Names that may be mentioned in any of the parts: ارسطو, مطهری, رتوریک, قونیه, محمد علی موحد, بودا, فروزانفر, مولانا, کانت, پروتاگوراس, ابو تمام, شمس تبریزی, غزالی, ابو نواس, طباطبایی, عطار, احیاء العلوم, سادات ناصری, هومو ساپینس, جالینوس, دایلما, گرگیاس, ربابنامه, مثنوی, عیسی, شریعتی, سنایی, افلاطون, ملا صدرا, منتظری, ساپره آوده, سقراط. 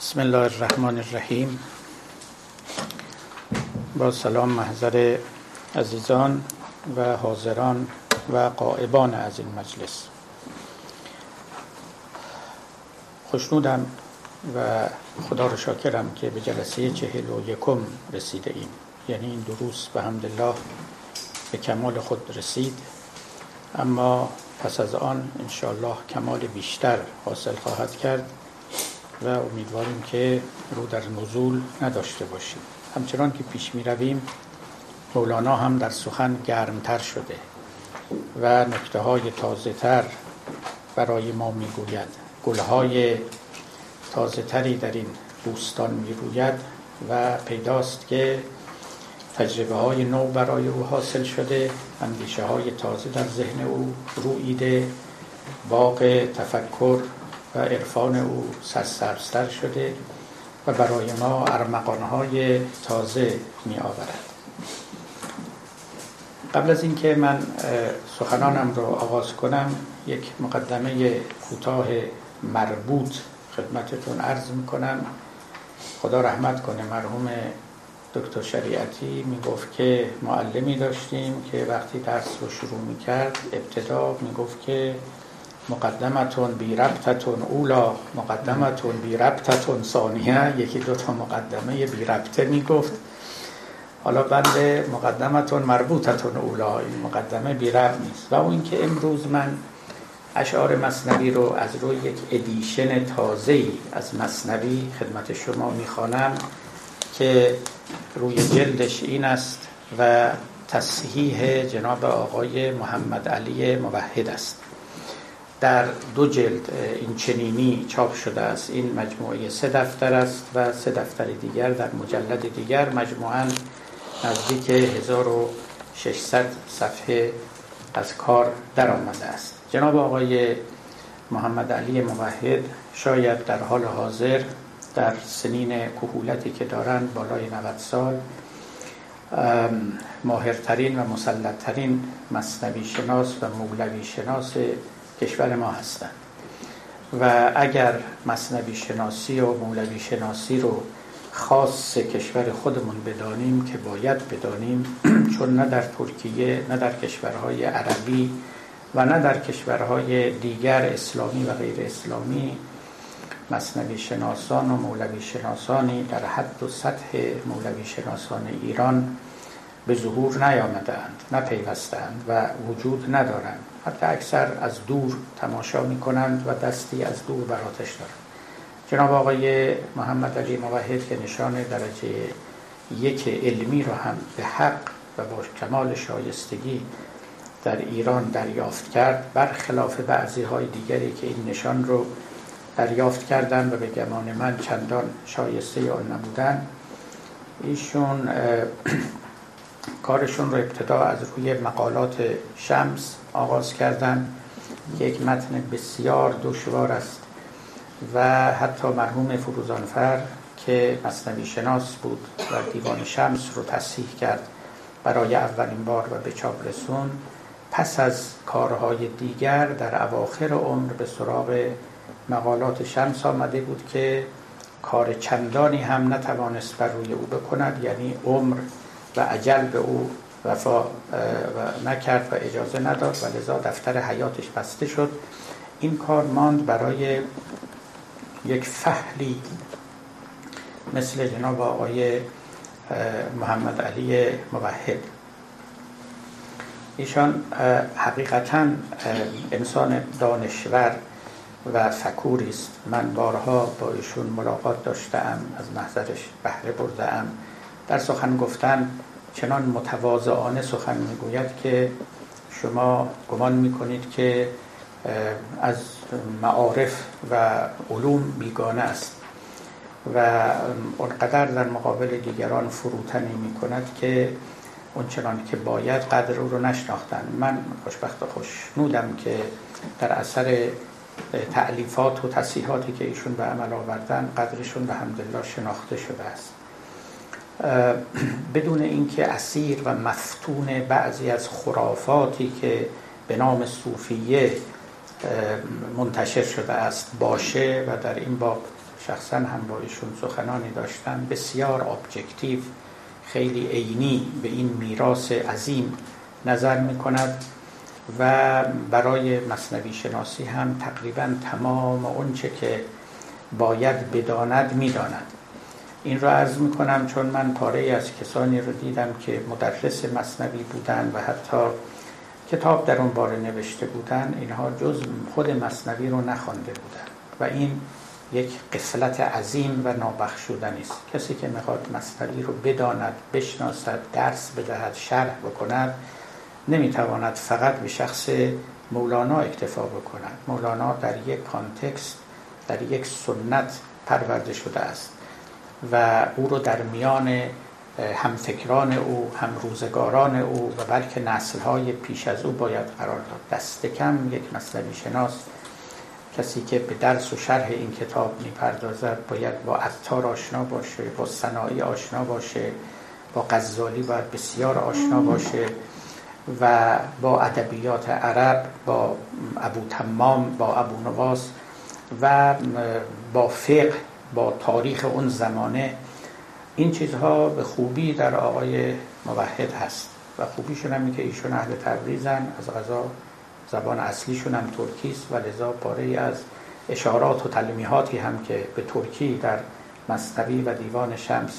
بسم الله الرحمن الرحیم. با سلام محضر عزیزان و حاضران و غائبان از این مجلس. خوشنودم و خدا را شاکرم که به جلسه 41 رسیده ایم، یعنی این دروس به حمدالله به کمال خود رسید، اما پس از آن انشاءالله کمال بیشتر حاصل خواهد کرد و امیدواریم که رو در نزول نداشته باشیم. همچنان که پیش می رویم مولانا هم در سخن گرمتر شده و نکته های تازه تر برای ما می گوید، گلهای تازه تری در این بوستان می گوید و پیداست که تجربه های نو برای او حاصل شده، اندیشه های تازه در ذهن او رویده، باغ تفکر و عرفان او سرسبزتر شده و برای ما ارمغان‌های تازه می آورد. قبل از اینکه من سخنانم رو آغاز کنم یک مقدمه کوتاه مربوط خدمتتون عرض می کنم. خدا رحمت کنه مرحوم دکتر شریعتی می گفت که معلمی داشتیم که وقتی درس رو شروع می کرد ابتدا می گفت که مقدمتون بی ربطتون اولا، مقدمتون بی ربطتون ثانیه، یکی دوتا مقدمه بی ربطه میگفت. حالا بند مقدمتون مربوطتون اولا، این مقدمه بی ربط نیست. و اون که امروز من اشعار مثنوی رو از روی یک ادیشن تازه‌ای از مثنوی خدمت شما میخوانم که روی جلدش این است و تصحیح جناب آقای محمد علی موحد است. در 2 جلد این چنینی چاپ شده است. این مجموعه 3 دفتر است و 3 دفتر دیگر در مجلد دیگر، مجموعاً نزدیک 1600 صفحه از کار در آمده است. جناب آقای محمد علی موحد شاید در حال حاضر در سنین کهولتی که دارند، بالای 90 سال، ماهرترین و مسلطترین مثنوی شناس و مولوی شناس کشور ما هستند و اگر مثنوی شناسی و مولوی شناسی رو خاص کشور خودمون بدانیم که باید بدانیم، چون نه در ترکیه، نه در کشورهای عربی و نه در کشورهای دیگر اسلامی و غیر اسلامی مثنوی شناسان و مولوی شناسانی در حد و سطح مولوی شناسان ایران به ظهور نیامدند، نپیوستند و وجود ندارند. حتی اکثر از دور تماشا می کنند و دستی از دور براتش دارند. جناب آقای محمد علی موحد که نشان درجه 1 علمی رو هم به حق و با کمال شایستگی در ایران دریافت کرد، برخلاف بعضی های دیگری که این نشان رو دریافت کردند و به گمان من چندان شایسته آن نبودند، ایشون کارشون رو ابتدا از روی مقالات شمس آغاز کردن، یک متن بسیار دشوار است و حتی مرحوم فروزانفر که مثنوی شناس بود و دیوان شمس رو تصحیح کرد برای اولین بار و به چاپ رسون، پس از کارهای دیگر در اواخر عمر به سراغ مقالات شمس آمده بود که کار چندانی هم نتوانست بر روی او بکند، یعنی عمر و اجل به او وفا نکرد و اجازه نداد و لذا دفتر حیاتش بسته شد. این کار ماند برای یک فحلی مثل جناب آقای محمد علی موحد. ایشان حقیقتاً انسان دانشور و فکوری است. من بارها با ایشون ملاقات داشتم، از محضرش بهره بردم. در سخن گفتن چنان متواضعانه سخن میگوید که شما گمان میکنید که از معارف و علوم بیگانه است و اونقدر در مقابل دیگران فروتنی میکند که اونچنان که باید قدر او رو نشناختن. من خوشنودم که در اثر تألیفات و تصحیحاتی که ایشون به عمل آوردن قدرشون به حمدالله شناخته شده است، بدون اینکه اسیر و مفتون بعضی از خرافاتی که به نام صوفیه منتشر شده است باشه. و در این باب شخصا هم با ایشون سخنانی داشتم، بسیار ابجکتیو، خیلی عینی به این میراث عظیم نظر می‌کند و برای مثنوی شناسی هم تقریباً تمام آنچه که باید بداند می‌داند. این را عرض می‌کنم چون من پاره‌ای از کسانی رو دیدم که مدرس مثنوی بودن و حتی کتاب در اون باره نوشته بودن، اینها جز خود مثنوی رو نخوانده بودن و این یک غفلت عظیم و نابخشودنی است. کسی که میخواد مثنوی رو بداند، بشناسد، درس بدهد، شرح بکند، نمیتواند فقط به شخص مولانا اکتفا بکند. مولانا در یک کانتکست، در یک سنت پرورده شده است و او رو در میان همفکران او، همروزگاران او و بلکه نسل‌های پیش از او باید قرار داد. دست کم یک مثنوی شناس، کسی که به درس و شرح این کتاب می‌پردازد، باید با عطار آشنا باشه، با سنایی آشنا باشه، با غزالی باید بسیار آشنا باشه و با ادبیات عرب، با ابو تمام، با ابو نواس و با فقه، با تاریخ اون زمانه. این چیزها به خوبی در آقای موحد هست و خوبیشون هم این که ایشون اهل تبریزن، از قضا زبان اصلیشون هم ترکی است و لذا پاره‌ای از اشارات و تلمیحاتی هم که به ترکی در مثنوی و دیوان شمس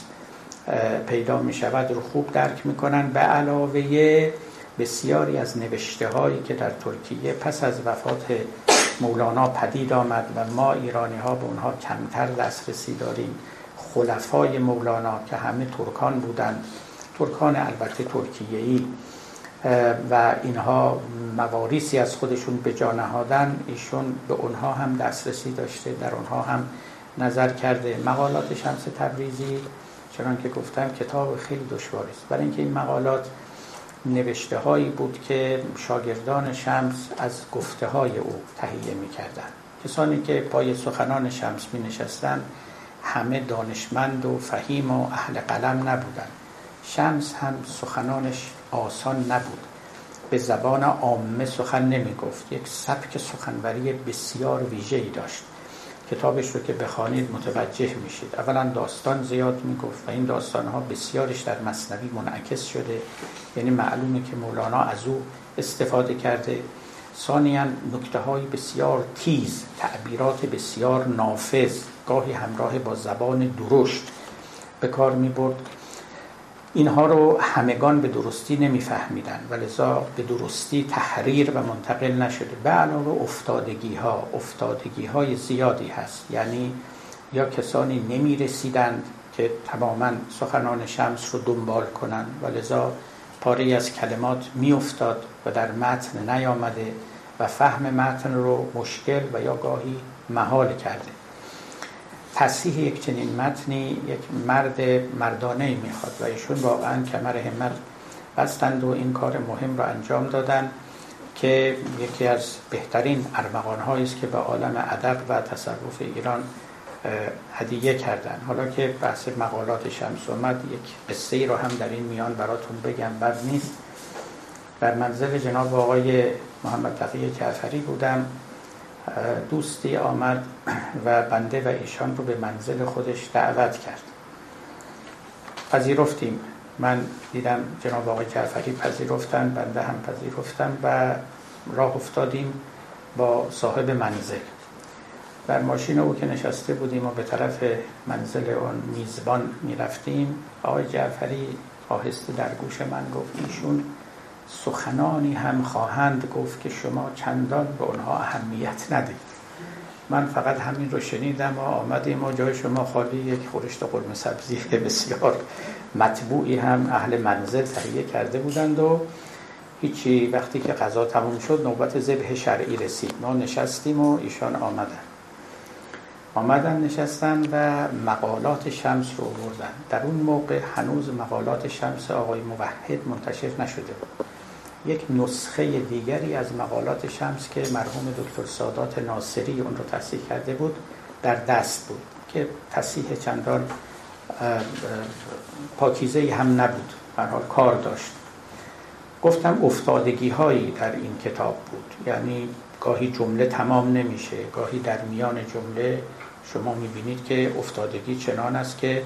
پیدا می شود رو خوب درک می کنن. به علاوه بسیاری از نوشته هایی که در ترکیه پس از وفات مولانا پدید آمد و ما ایرانی ها به اونها کمتر دسترسی داریم، خلفای مولانا که همه ترکان بودند، ترکان البته ترکیه‌ای، و اینها مواریثی از خودشون به جا نهادن، ایشون به اونها هم دسترسی داشته، در اونها هم نظر کرده. مقالات شمس تبریزی چنانکه گفتم کتاب خیلی دشواری است، برای اینکه این مقالات نوشته هایی بود که شاگردان شمس از گفته های او تهیه می کردن. کسانی که پای سخنان شمس می نشستن همه دانشمند و فهیم و اهل قلم نبودن. شمس هم سخنانش آسان نبود، به زبان عامه سخن نمی گفت، یک سبک سخنوری بسیار ویژه‌ای داشت. کتابش رو که بخوانید متوجه میشید. اولا داستان زیاد میگفت و این داستانها بسیارش در مثنوی منعکس شده، یعنی معلومه که مولانا از او استفاده کرده. ثانیاً نکته‌های بسیار تیز، تعبیرات بسیار نافذ، گاهی همراه با زبان درشت به کار میبرد. اینها رو همگان به درستی نمیفهمیدن و لذا به درستی تحریر و منتقل نشده. به علاوه افتادگی های زیادی هست، یعنی یا کسانی نمیرسیدند که تماما سخنان شمس رو دنبال کنند و لذا پاره از کلمات میافتاد و در متن نیامده و فهم متن رو مشکل و یا گاهی محال کرده. تصحیح یک چنین متنی یک مردانه‌ای میخواد و ایشون واقعا کمر همت بستند و این کار مهم را انجام دادن که یکی از بهترین ارمغان‌هایی است که به عالم ادب و تصوف ایران هدیه کردن. حالا که بحث مقالات شمس اومد، یک قصه‌ای رو هم در این میان براتون بگم، بد نیست. در منزل جناب آقای محمد تقی جعفری بودم، دوستی آمد و بنده و ایشان رو به منزل خودش دعوت کرد. پذیرفتیم، من دیدم جناب آقای جعفری پذیرفتن، بنده هم پذیرفتم و راه افتادیم با صاحب منزل. در ماشین او که نشسته بودیم و به طرف منزل اون میزبان میرفتیم، آقای جعفری آهسته در گوش من گفت ایشون سخنانی هم خواهند گفت که شما چندان به اونها اهمیت ندید. من فقط همین رو شنیدم و آمدیم و جای شما خالی یک خورشت قرمه سبزی بسیار مطبوعی هم اهل منزل تهیه کرده بودند و هیچی. وقتی که غذا تموم شد نوبت ذبح شرعی رسید، ما نشستیم و ایشان آمدن نشستن و مقالات شمس رو آوردن. در اون موقع هنوز مقالات شمس آقای موحد منتشر نشده بود. یک نسخه دیگری از مقالات شمس که مرحوم دکتر سادات ناصری اون رو تصحیح کرده بود در دست بود که تصحیح چندان پاکیزه‌ای هم نبود، به هر حال کار داشت. گفتم افتادگی هایی در این کتاب بود، یعنی گاهی جمله تمام نمیشه، گاهی در میان جمله شما میبینید که افتادگی چنان است که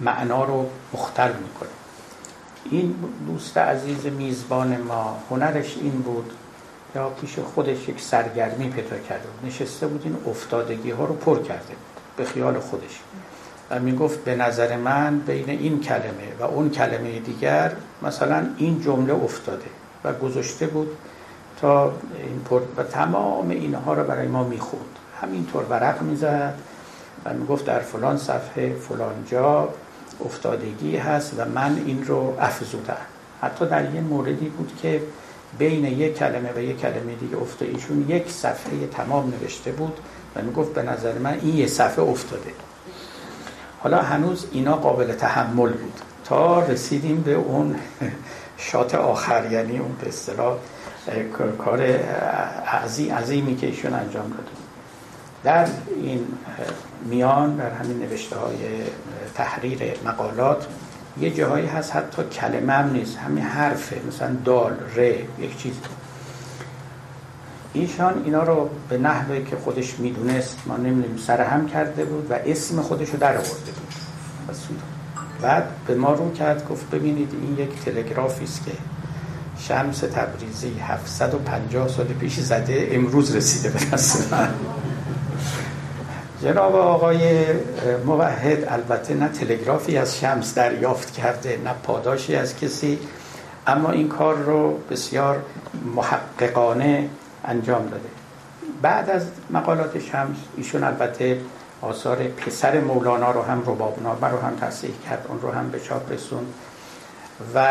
معنا رو مختل میکنه. این دوست عزیز میزبان ما هنرش این بود یا پیش خودش یک سرگرمی پیدا کرده بود، نشسته بود این افتادگی ها رو پر کرده بود به خیال خودش و میگفت به نظر من بین این کلمه و اون کلمه دیگر مثلا این جمله افتاده و گذاشته بود تا این پر و تمام اینها رو برای ما میخوند، همینطور ورق میزد و میگفت در فلان صفحه فلان جا افتادگی هست و من این رو افزودم. حتی در یه موردی بود که بین یک کلمه و یک کلمه دیگه افتاده، ایشون یک صفحه تمام نوشته بود و میگفت به نظر من این یه صفحه افتاده. حالا هنوز اینا قابل تحمل بود تا رسیدیم به اون شات آخر، یعنی اون به اصطلاح کار عظیمی که ایشون انجام داد. در این میان در همین نوشته‌های تحریر مقالات یه جاهایی هست حتی کلمه هم نیست، همین حرفه، مثلا دال، ر، یک چیز. ایشان اینا رو به نحوی که خودش میدونست، ما نمیدونیم، سرهم کرده بود و اسم خودش رو در آورده بود. بعد به ما رو کرد گفت ببینید این یک تلگرافی است که شمس تبریزی 750 سال پیش زده، امروز رسیده به دست من. جناب آقای موحد البته نه تلگرافی از شمس دریافت کرده نه پاداشی از کسی، اما این کار رو بسیار محققانه انجام داده. بعد از مقالات شمس ایشون البته آثار پسر مولانا رو هم، ربابنامه رو هم تصحیح کرد، اون رو هم به چاپ رسوند و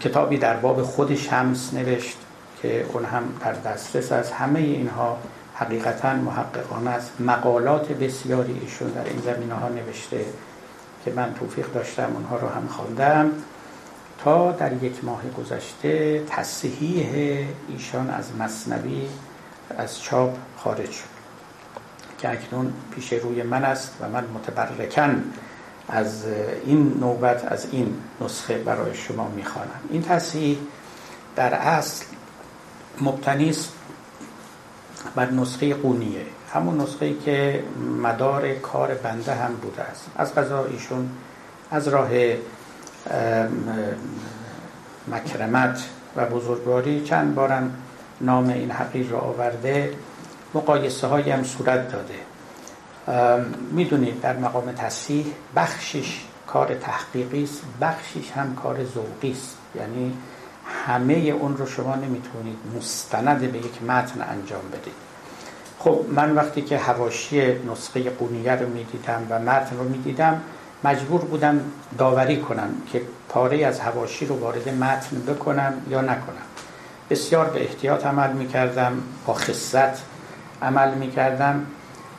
کتابی در باب خود شمس نوشت که اون هم در دسترس است. همه اینها حقیقتاً محققانه است. مقالات بسیاری ایشون در این زمینه‌ها نوشته که من توفیق داشتم اونها رو هم خواندم. تا در یک ماه گذشته تصحیح ایشان از مثنوی از چاپ خارج شد که اکنون پیش روی من است و من متبرکاً از این نوبت از این نسخه برای شما میخوانم. این تصحیح در اصل مبتنی است بر نسخه قونیه، همون نسخه که مدار کار بنده هم بوده است. از قضا ایشون از راه مکرمت و بزرگواری چند بارم نام این حقیر را آورده، مقایسه هایی هم صورت داده. میدونید در مقام تصحیح بخشش کار تحقیقی است، بخشش هم کار ذوقی است، یعنی همه اون رو شما نمیتونید مستند به یک متن انجام بدید. خب من وقتی که حواشی نسخه قونیه رو میدیدم و متن رو میدیدم مجبور بودم داوری کنم که پاره از حواشی رو وارد متن بکنم یا نکنم. بسیار به احتیاط عمل میکردم، با خست عمل میکردم.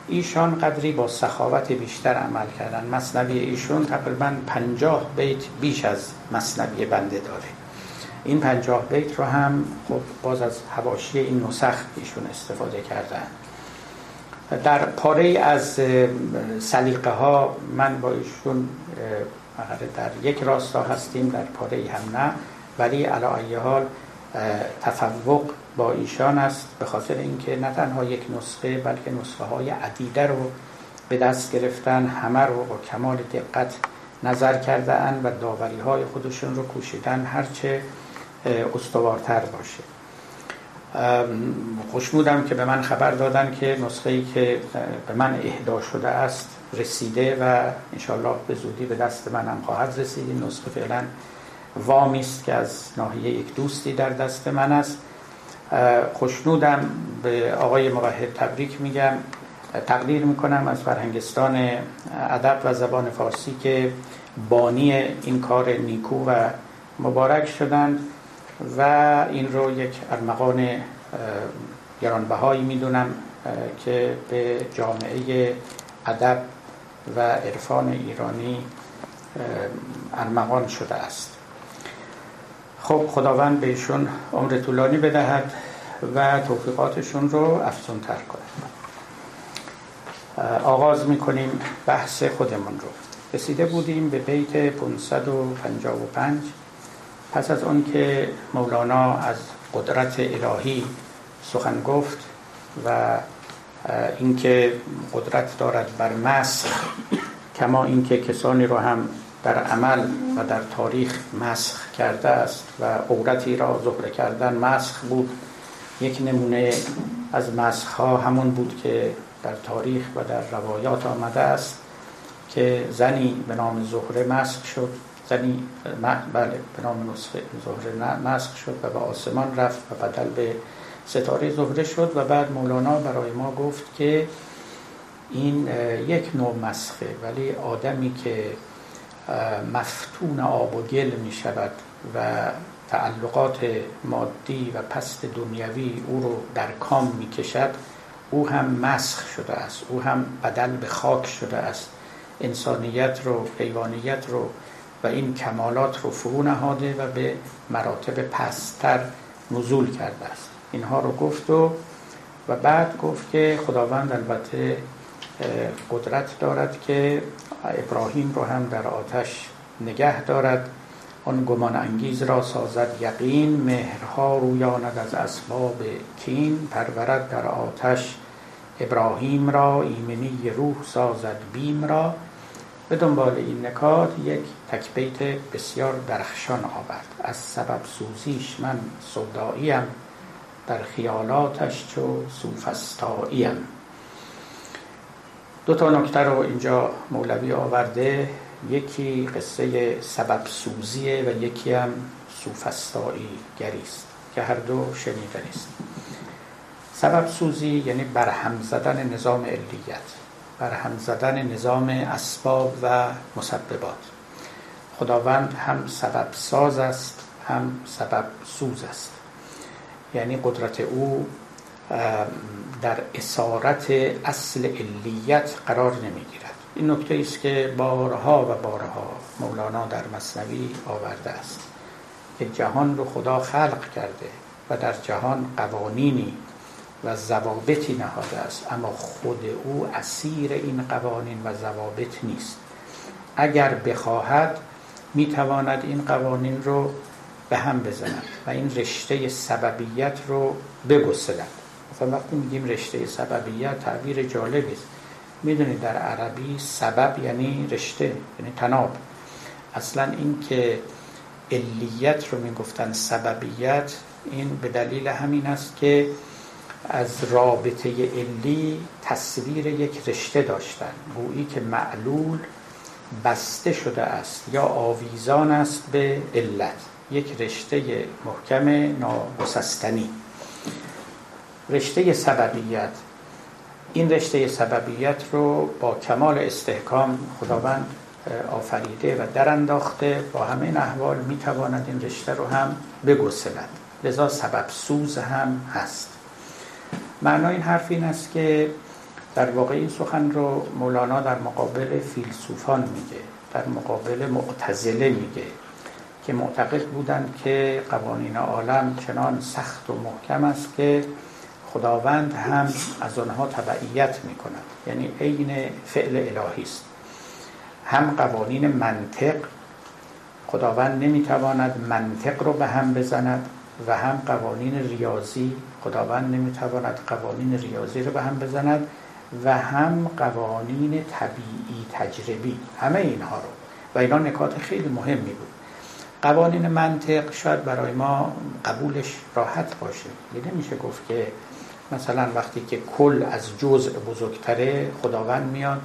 ایشان قدری با سخاوت بیشتر عمل کردن. مثنوی ایشون تقریبا 50 بیت بیش از مثنوی بنده داره. این 50 بیت رو هم خب باز از حواشی این نسخ ایشون استفاده کردن. در پاره از سلیقه ها من با ایشون در یک راستا هستیم، در پاره هم نه، ولی علی حال تفوق با ایشان است به خاطر اینکه نه تنها یک نسخه بلکه نسخه های عدیده رو به دست گرفتن، همه رو با کمال دقت نظر کرده اند و داوری های خودشون رو کوشیدن هرچه استوارتر باشه. خوشنودم که به من خبر دادن که نسخه‌ای که به من اهدا شده است رسیده و انشالله به زودی به دست من هم خواهد رسید. نسخه فعلا وامی است که از ناحیه یک دوستی در دست من است. خوشنودم، به آقای موحد تبریک میگم، تقدیر میکنم از فرهنگستان ادب و زبان فارسی که بانی این کار نیکو و مبارک شدند و این رو یک ارمغان گرانبهایی میدونم که به جامعه ادب و عرفان ایرانی ارمغان شده است. خب خداوند بهشون عمر طولانی بدهد و توفیقاتشون رو افزونتر کند. آغاز میکنیم بحث خودمون رو. رسیده بودیم به بیت 555 پس از اون که مولانا از قدرت الهی سخن گفت و اینکه قدرت دارد بر مسخ، کما اینکه کسانی را هم در عمل و در تاریخ مسخ کرده است و عورتی را زهره کردن مسخ بود. یک نمونه از مسخ ها همون بود که در تاریخ و در روایات آمده است که زنی به نام زهره مسخ شد، زنی بله به نام زهره مسخ شد و به آسمان رفت و بدل به ستاره زهره شد. و بعد مولانا برای ما گفت که این یک نوع مسخه، ولی آدمی که مفتون آب و گل می شود و تعلقات مادی و پست دنیوی او رو در کام می کشد، او هم مسخ شده است، او هم بدل به خاک شده است. انسانیت رو، حیوانیت رو و این کمالات رو فرو نهاده و به مراتب پست‌تر نزول کرده است. اینها رو گفت و بعد گفت که خداوند البته قدرت دارد که ابراهیم رو هم در آتش نگه دارد، آن گمان انگیز را سازد یقین، مهرها رویاند از اسباب کین، پرورد در آتش ابراهیم را، ایمنی روح سازد بیم را. به دنبال این نکات یک تکبیت بسیار درخشان آورد: از سبب سوزیش من سوداییم، در خیالاتش چو سوفسطاییم. دو تا نکته رو اینجا مولوی آورده، یکی قصه سبب سوزیه و یکی هم سوفسطایی گریست که هر دو شنیدنی است. سبب سوزی یعنی برهم زدن نظام علیت، برهم زدن نظام اسباب و مسببات. خداوند هم سبب ساز است، هم سبب سوز است، یعنی قدرت او در اسارت اصل علیت قرار نمیگیرد. این نکته ایست که بارها و بارها مولانا در مثنوی آورده است که جهان رو خدا خلق کرده و در جهان قوانینی و ضوابطی نهاده است، اما خود او اسیر این قوانین و ضوابط نیست. اگر بخواهد میتواند این قوانین رو به هم بزند و این رشته سببیت رو بگسلد. مثلا وقتی میگیم رشته سببیت، تعبیر جالبی است. میدونید در عربی سبب یعنی رشته، یعنی تناب. اصلا این که علیت رو میگفتن سببیت، این به دلیل همین است که از رابطه علی تصویر یک رشته داشتن، گویی که معلول بسته شده است یا آویزان است به علت، یک رشته محکم ناگسستنی. رشته سببیت، این رشته سببیت رو با کمال استحکام خداوند آفریده و درانداخته، با همین احوال میتواند این رشته رو هم بگسلد، لذا سبب سوز هم هست. معنای این حرف این است که در واقع این سخن رو مولانا در مقابل فیلسوفان میگه، در مقابل معتزله میگه که معتقد بودند که قوانین عالم چنان سخت و محکم است که خداوند هم از آنها تبعیت میکند، یعنی عین فعل الهی است. هم قوانین منطق، خداوند نمیتواند منطق رو به هم بزند، و هم قوانین ریاضی، خداوند نمیتواند قوانین ریاضی رو به هم بزند، و هم قوانین طبیعی تجربی، همه اینها رو. و اینا نکات خیلی مهمی بود. قوانین منطق شاید برای ما قبولش راحت باشه، یعنی نمیشه گفت که مثلا وقتی که کل از جزء بزرگتره، خداوند میاد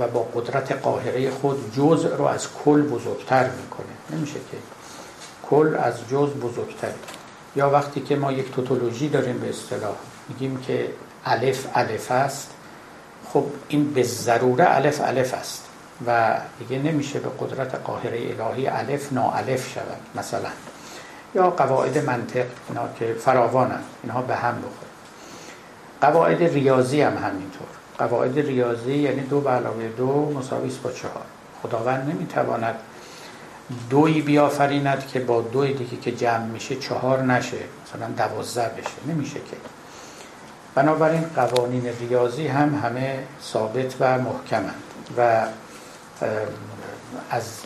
و با قدرت قاهره خود جزء رو از کل بزرگتر میکنه. نمیشه که کل از جزء بزرگتر. یا وقتی که ما یک توتولوژی داریم، به اصطلاح میگیم که الف الف است، خب این به ضروره الف الف است و دیگه نمیشه به قدرت قاهره الهی الف ناالف شود مثلا. یا قواعد منطق، اینا که فراوانند، اینها به هم بخوره. قواعد ریاضی هم همینطور. قواعد ریاضی یعنی 2 + 2 = 4. خداوند نمیتواند 2 بیافریند که با 2 دیگه که جمع میشه 4 نشه، مثلا 12 بشه، نمیشه که. بنابراین قوانین ریاضی هم همه ثابت و محکمند و از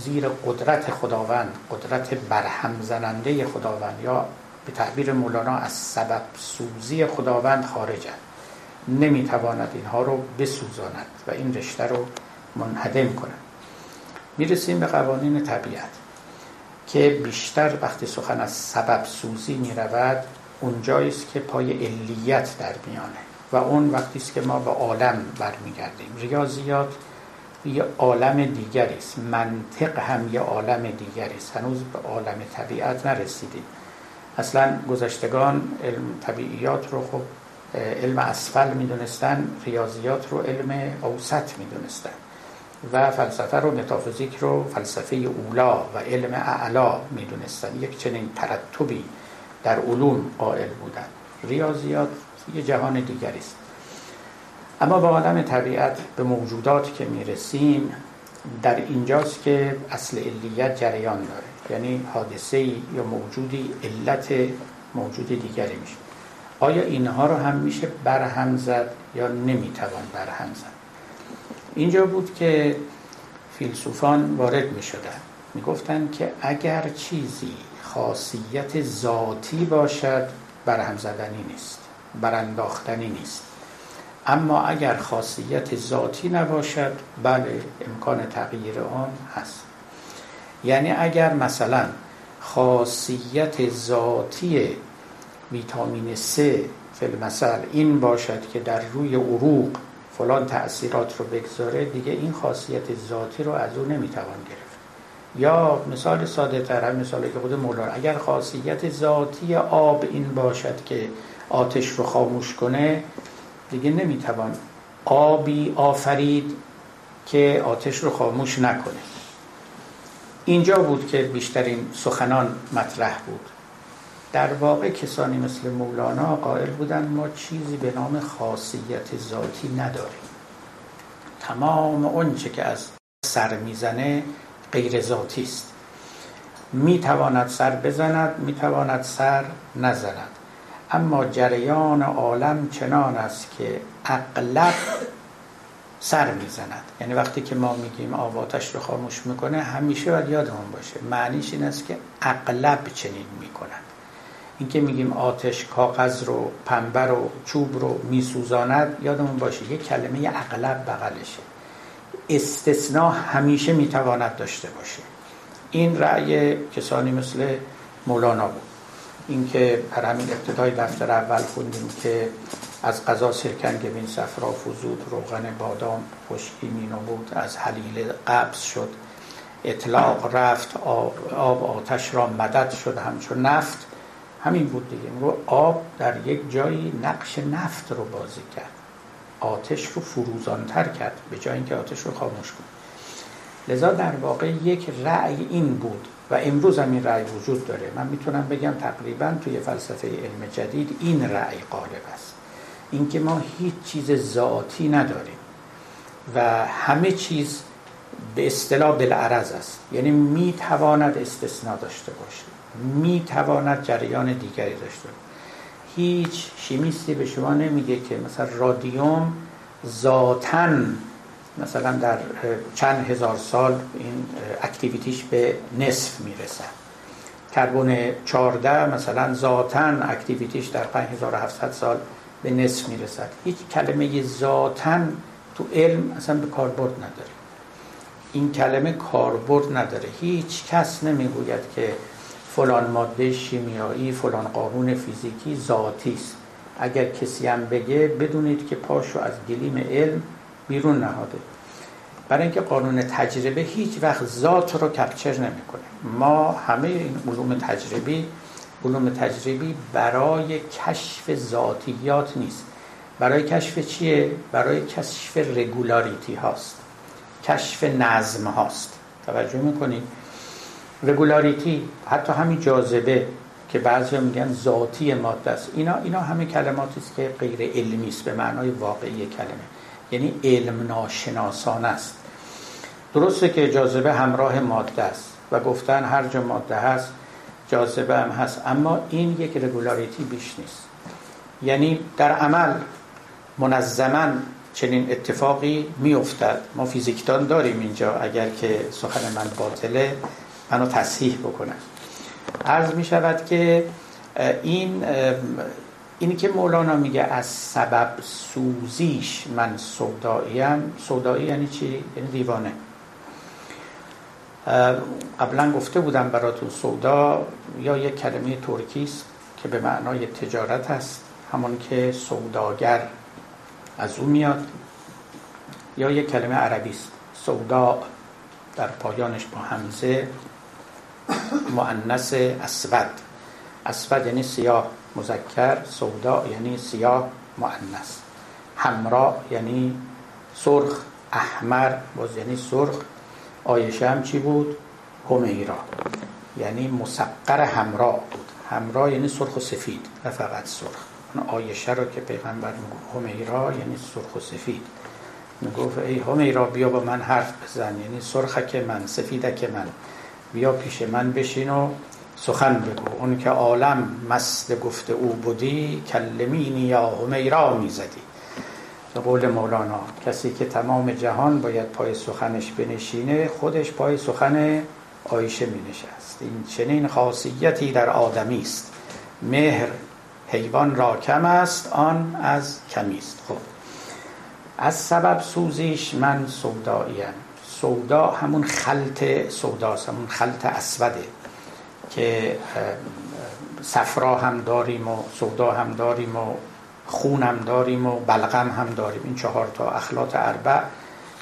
زیر قدرت خداوند، قدرت برهم زننده خداوند یا به تعبیر مولانا از سبب سوزی خداوند خارجند، نمیتواند اینها رو بسوزاند و این رشته رو منهدم کند. میرسیم به قوانین طبیعت که بیشتر وقتی سخن از سبب سوزی میرود اونجاییست که پای علیت در میانه و اون وقتیست که ما به عالم برمیگردیم. ریاضیات یه عالم دیگریست، منطق هم یه عالم دیگریست، هنوز به عالم طبیعت نرسیدیم. اصلا گذشتگان علم طبیعیات رو خب علم اسفل میدونستن، ریاضیات رو علم اوسط میدونستن و فلسفه رو، متافیزیک رو فلسفه اولا و علم اعلا میدونستن. یک چنین ترتبی در علوم قائل بودن. ریاضیات یه جهان دیگریست. اما با عالم طبیعت، به موجودات که میرسیم، در اینجاست که اصل علیت جریان داره، یعنی حادثه‌ای یا موجودی علت موجود دیگری میشه. آیا اینها رو هم میشه برهم زد یا نمیتوان برهم زد؟ اینجا بود که فیلسوفان وارد میشدن، میگفتن که اگر چیزی خاصیت ذاتی باشد برهم زدنی نیست، برانداختنی نیست، اما اگر خاصیت ذاتی نباشد بله امکان تغییر آن هست. یعنی اگر مثلا خاصیت ذاتی ویتامین C فی‌المثل این باشد که در روی عروق فلان تأثیرات رو بگذاره، دیگه این خاصیت ذاتی رو از او نمیتوان گرفت. یا مثال ساده تر، هم مثالی که خود مولانا، اگر خاصیت ذاتی آب این باشد که آتش رو خاموش کنه، دیگه نمیتوان آبی آفرید که آتش رو خاموش نکنه. اینجا بود که بیشترین سخنان مطرح بود. در واقع کسانی مثل مولانا قائل بودن ما چیزی به نام خاصیت ذاتی نداریم، تمام اون چه که از سر میزنه غیر ذاتی است، میتواند سر بزند، میتواند سر نزند. اما جریان عالم چنان است که اغلب سر میزند. یعنی وقتی که ما میگیم آب آتش رو خاموش میکنه، همیشه باید یادمون باشه معنیش این است که اغلب چنین میکنند. این که میگیم آتش کاغذ رو، پنبه رو، چوب رو میسوزاند، یادمون باشه یه کلمه اغلب بغلشه، استثناء همیشه میتواند داشته باشه. این رأی کسانی مثل مولانا بود. اینکه در همین ابتدای دفتر اول خوندیم که از قضا سرکنگ بین صفرا فزود، روغن بادام خشکی می نمود، از حلیل قبض شد، اطلاق رفت، آب آتش را مدد شد همچون نفت، همین بود دیگه. آب در یک جایی نقش نفت رو بازی کرد، آتش رو فروزانتر کرد به جای اینکه آتش رو خاموش کند. لذا در واقع یک رأی این بود و امروز هم این رأی وجود داره. من میتونم بگم تقریبا توی فلسفه علم جدید این رأی غالب است، اینکه ما هیچ چیز ذاتی نداریم و همه چیز به اصطلاح بالعرض است، یعنی میتواند استثناء داشته باشه، میتواند جریان دیگری داشته باشه. هیچ شیمیستی به شما نمیگه که مثلا رادیوم ذاتاً مثلا در چند هزار سال این اکتیویتیش به نصف میرسه. کربن 14 مثلا ذاتن اکتیویتیش در 5700 سال به نصف میرسه. هیچ کلمه ذاتن تو علم اصلا به کاربرد نداره. این کلمه کاربرد نداره. هیچ کس نمیگوید که فلان ماده شیمیایی، فلان قانون فیزیکی ذاتی است. اگر کسی هم بگه بدونید که پاشو از گلیم علم بیرون نهاده، برای اینکه قانون تجربه هیچ وقت ذات رو کپچر نمیکنه. ما همه این علوم تجربی برای کشف ذاتیات نیست. برای کشف چیه؟ برای کشف رگولاریتی هاست، کشف نظم هاست. توجه میکنید؟ رگولاریتی، حتی همین جاذبه که بعضیا میگن ذاتی ماده است، اینا همه کلماتی است که غیر علمی است به معنای واقعی کلمه، یعنی علم ناشناسان است. درسته که جاذبه همراه ماده است و گفتن هر جا ماده هست جاذبه هم هست، اما این یک رگولاریتی بیش نیست. یعنی در عمل منظما چنین اتفاقی میافتد. ما فیزیکدان داریم اینجا، اگر که سخن من باطله منو تصحیح بکنن. عرض می شود که اینی که مولانا میگه از سبب سوزیش من سوداییم، سودایی یعنی چی؟ یعنی دیوانه. قبلا گفته بودم براتون سودا یا یک کلمه ترکی است که به معنای تجارت هست، همون که سوداگر از اون میاد، یا یک کلمه عربی است سودا، در پایانش با همزه، مؤنث اسود، اسود یعنی سیاه مذکر، سودا یعنی سیاه مؤنث، حمرا یعنی سرخ، احمر باز یعنی سرخ. آیشه هم چی بود؟ همیرا یعنی مسقر حمرا بود، حمرا یعنی سرخ و سفید نه فقط سرخ. آیشه رو که پیغمبر میگفت همیرا یعنی سرخ و سفید، میگفت ای همیرا بیا با من حرف بزن، یعنی سرخه که من، سفیده که من، بیا پیش من بشین و سخن بگو، اون که عالم مست گفت او بودی کلمینی یا همیرا میزدی. به قول مولانا کسی که تمام جهان باید پای سخنش بنشینه، خودش پای سخن عایشه مینشست. این چنین خاصیتی در آدمی است، مهر حیوان را کم است آن از کمی است. خب از سبب سوزیش من سوداییم، سودا همون خلط سوداست، همون خلط اسوده که صفرا هم داریم و سودا هم داریم و خون هم داریم و بلغم هم داریم. این 4 اخلاط اربع،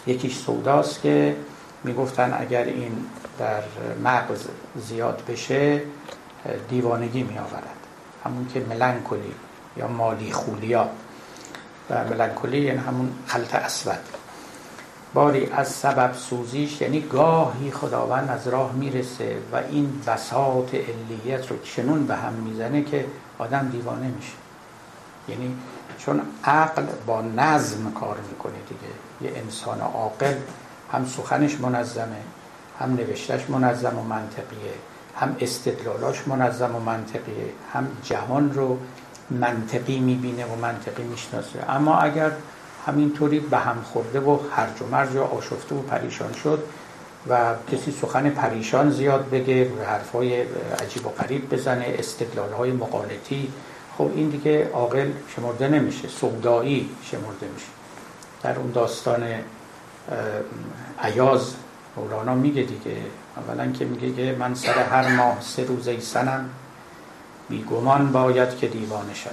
یکیش سوداست که میگفتن اگر این در مغز زیاد بشه دیوانگی میآورد، همون که ملانکولی یا مالی خولیا، و ملانکولی یعنی همون خلط اسود. باری از سبب سوزیش یعنی گاهی خداوند از راه میرسه و این بساط علیت رو چنون به هم میزنه که آدم دیوانه میشه، یعنی چون عقل با نظم کار میکنه دیگه. یه انسان عاقل هم سخنش منظمه، هم نوشتش منظم و منطقیه، هم استدلالاش منظم و منطقیه، هم جهان رو منطقی میبینه و منطقی میشناسه. اما اگر همینطوری به هم خورده و هرج و مرج و آشفته و پریشان شد و کسی سخن پریشان زیاد بگه و حرفای عجیب و غریب بزنه، استدلالهای مقالطی، خب این دیگه عاقل شمرده نمیشه، سودایی شمرده میشه. در اون داستان ایاز مولانا میگه دیگه، اولا که میگه که من سر هر ماه 3 روزه سنم، بیگمان باید که دیوانه شدم،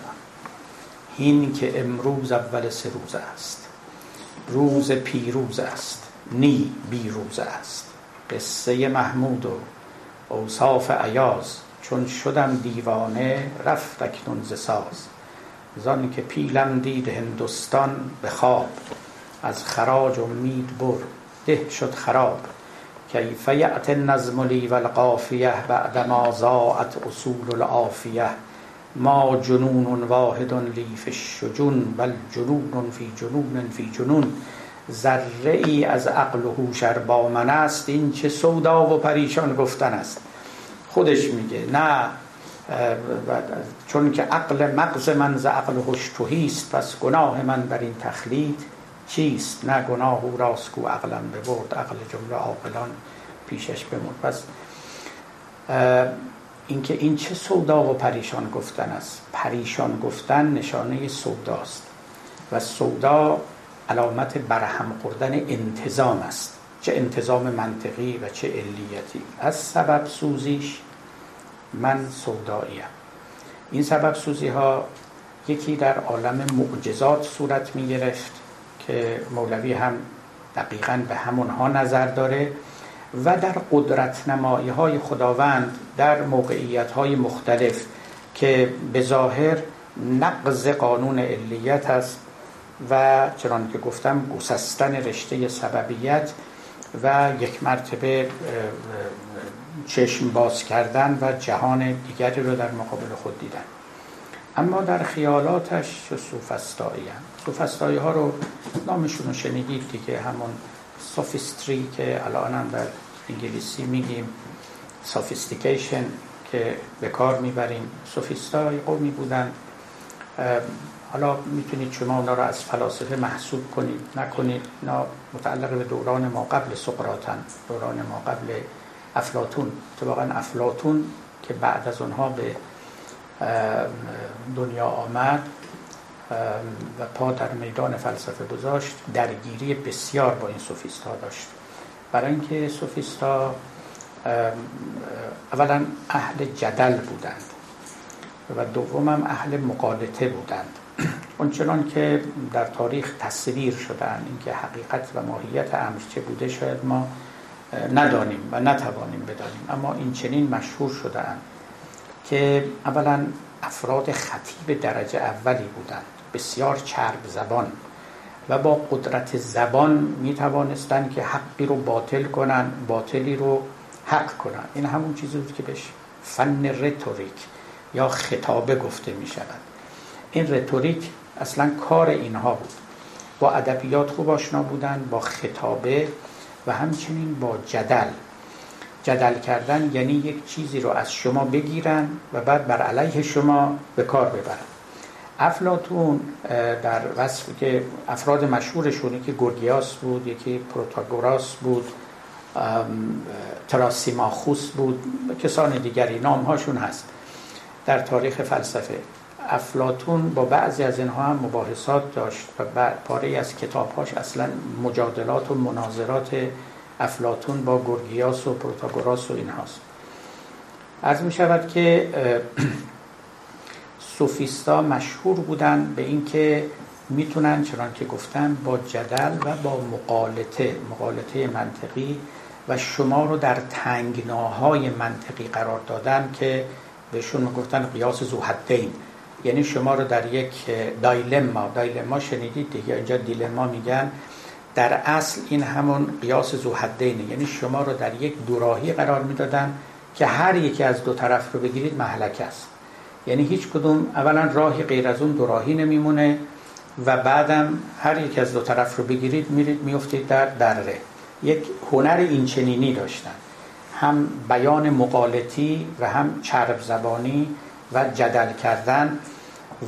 این که امروز اول 3 روزه است، روز پیروز است نی بیروزه است، قصه محمود و اوصاف ایاز، چون شدم دیوانه رفت اکنون ز ساز، زان که پیلم دید هندوستان به خواب، از خراج امید بر ده شد خراب، کیف یأتی النظم لی و القافیه بعد ما ضاعت اصول العافیه، ما جنون واحد لی فی الشجون بل جنون فی جنون فی جنون، ذره ای از عقل و هوش با من است، این چه سودا و پریشان گفتن است. خودش میگه نه، چون که عقل مغز من ز عقل هوش توهیست، پس گناه من بر این تخلید چیست؟ نه گناه او راست کو عقلم ببرد، عقل جمله عاقلان پیشش بمرد. پس اینکه این چه سودا و پریشان گفتن است، پریشان گفتن نشانه سوداست و سودا علامت برهم خوردن انتظام است، چه انتظام منطقی و چه علیتی. از سبب سوزیش من سوداییم. این سبب سوزی ها یکی در عالم معجزات صورت می گرفت که مولوی هم دقیقاً به همونها نظر داره، و در قدرت نمایی های خداوند در موقعیت های مختلف که به ظاهر نقض قانون علیت است و چنان که گفتم گسستن رشته سببیت و یک مرتبه چشم باز کردن و جهان دیگری رو در مقابل خود دیدن. اما در خیالاتش سوفسطایی هم، سوفسطایی ها رو نامشون رو شنیدید دیگه، همون سوفیستری که الان هم در انگلیسی میگیم، سوفیستیکیشن که به کار میبریم. سوفیستای قومی بودن، حالا میتونید شما اونا رو از فلاسفه محسوب کنید نکنید، اینا متعلق به دوران ما قبل سقراطن، دوران ما قبل افلاطون. اتفاقا افلاطون که بعد از اونها به دنیا آمد و پا در میدان فلسفه گذاشت، درگیری بسیار با این سوفیست‌ها داشت. برای اینکه سوفیست‌ها اولا اهل جدل بودند و دوم هم اهل مقالطه بودند. اونچنان که در تاریخ تصویر شدن، اینکه حقیقت و ماهیت امر چه بوده شاید ما ندانیم و نتوانیم بدانیم، اما این چنین مشهور شدند که اولا افراد خطیب درجه اولی بودند، بسیار چرب زبان و با قدرت زبان می توانستند که حقی رو باطل کنن، باطلی رو حق کنن. این همون چیزی بود که بهش فن رتوریک یا خطابه گفته می شود. این رتوریک اصلا کار اینها بود. با ادبیات خوب آشنا بودند، با خطابه و همچنین با جدل. جدل کردن یعنی یک چیزی رو از شما بگیرن و بعد بر علیه شما به کار ببرن. افلاطون در وصف که افراد مشهورشون، یکی گرگیاس بود، یکی پروتاگوراس بود، تراسیماخوس بود، کسان دیگری نامهاشون هست در تاریخ فلسفه. افلاطون با بعضی از اینها هم مباحثات داشت و پاره‌ای از کتابهاش اصلا مجادلات و مناظرات افلاطون با گرگیاس و پروتاگوراس و این هاست. عرض می شود که سوفیستا مشهور بودن به این که می تونن چنان که گفتن با جدل و با مقالطه منطقی و شما رو در تنگناهای منطقی قرار دادن که بهشون می گفتن قیاس ذوحدین، یعنی شما رو در یک دایلما شنیدید دیگه، اینجا دیلما میگن. در اصل این همون قیاس ذوحدینه، یعنی شما رو در یک دوراهی قرار میدادن که هر یکی از دو طرف رو بگیرید مهلک است. یعنی هیچ کدوم اولا راهی غیر از اون دوراهی نمیمونه و بعدم هر یکی از دو طرف رو بگیرید میرید میافتید در دره. یک هنر اینچنینی داشتن، هم بیان مقالطی و هم چرب زبانی و جدل کردن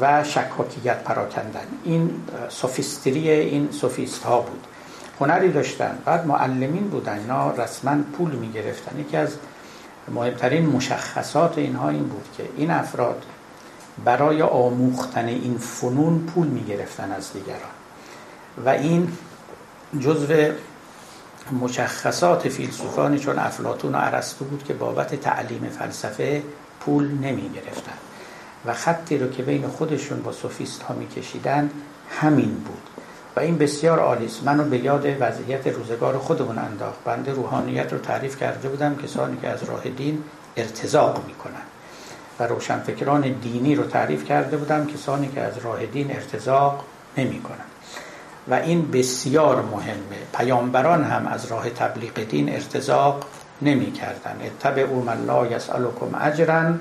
و شکاکیت پراکندن. این سوفیستری این سوفیست ها بود، هنری داشتن. بعد معلمین بودن، اینا رسما پول می گرفتن. یکی از مهمترین مشخصات اینها این بود که این افراد برای آموختن این فنون پول می گرفتن از دیگران و این جزو مشخصات فیلسوفانی چون افلاطون و ارسطو بود که بابت تعلیم فلسفه پول نمی گرفتن و خطی رو که بین خودشون با سوفیست ها می کشیدن همین بود و این بسیار عالی است. منو به یاد وضعیت روزگار خودمون انداخت. بنده روحانیت رو تعریف کرده بودم، کسانی که از راه دین ارتزاق میکنن، و روشنفکران دینی رو تعریف کرده بودم، کسانی که از راه دین ارتزاق نمیکنن. و این بسیار مهمه. پیامبران هم از راه تبلیغ دین ارتزاق نمیکردن. اتبعوا من لا یسألکم اجرا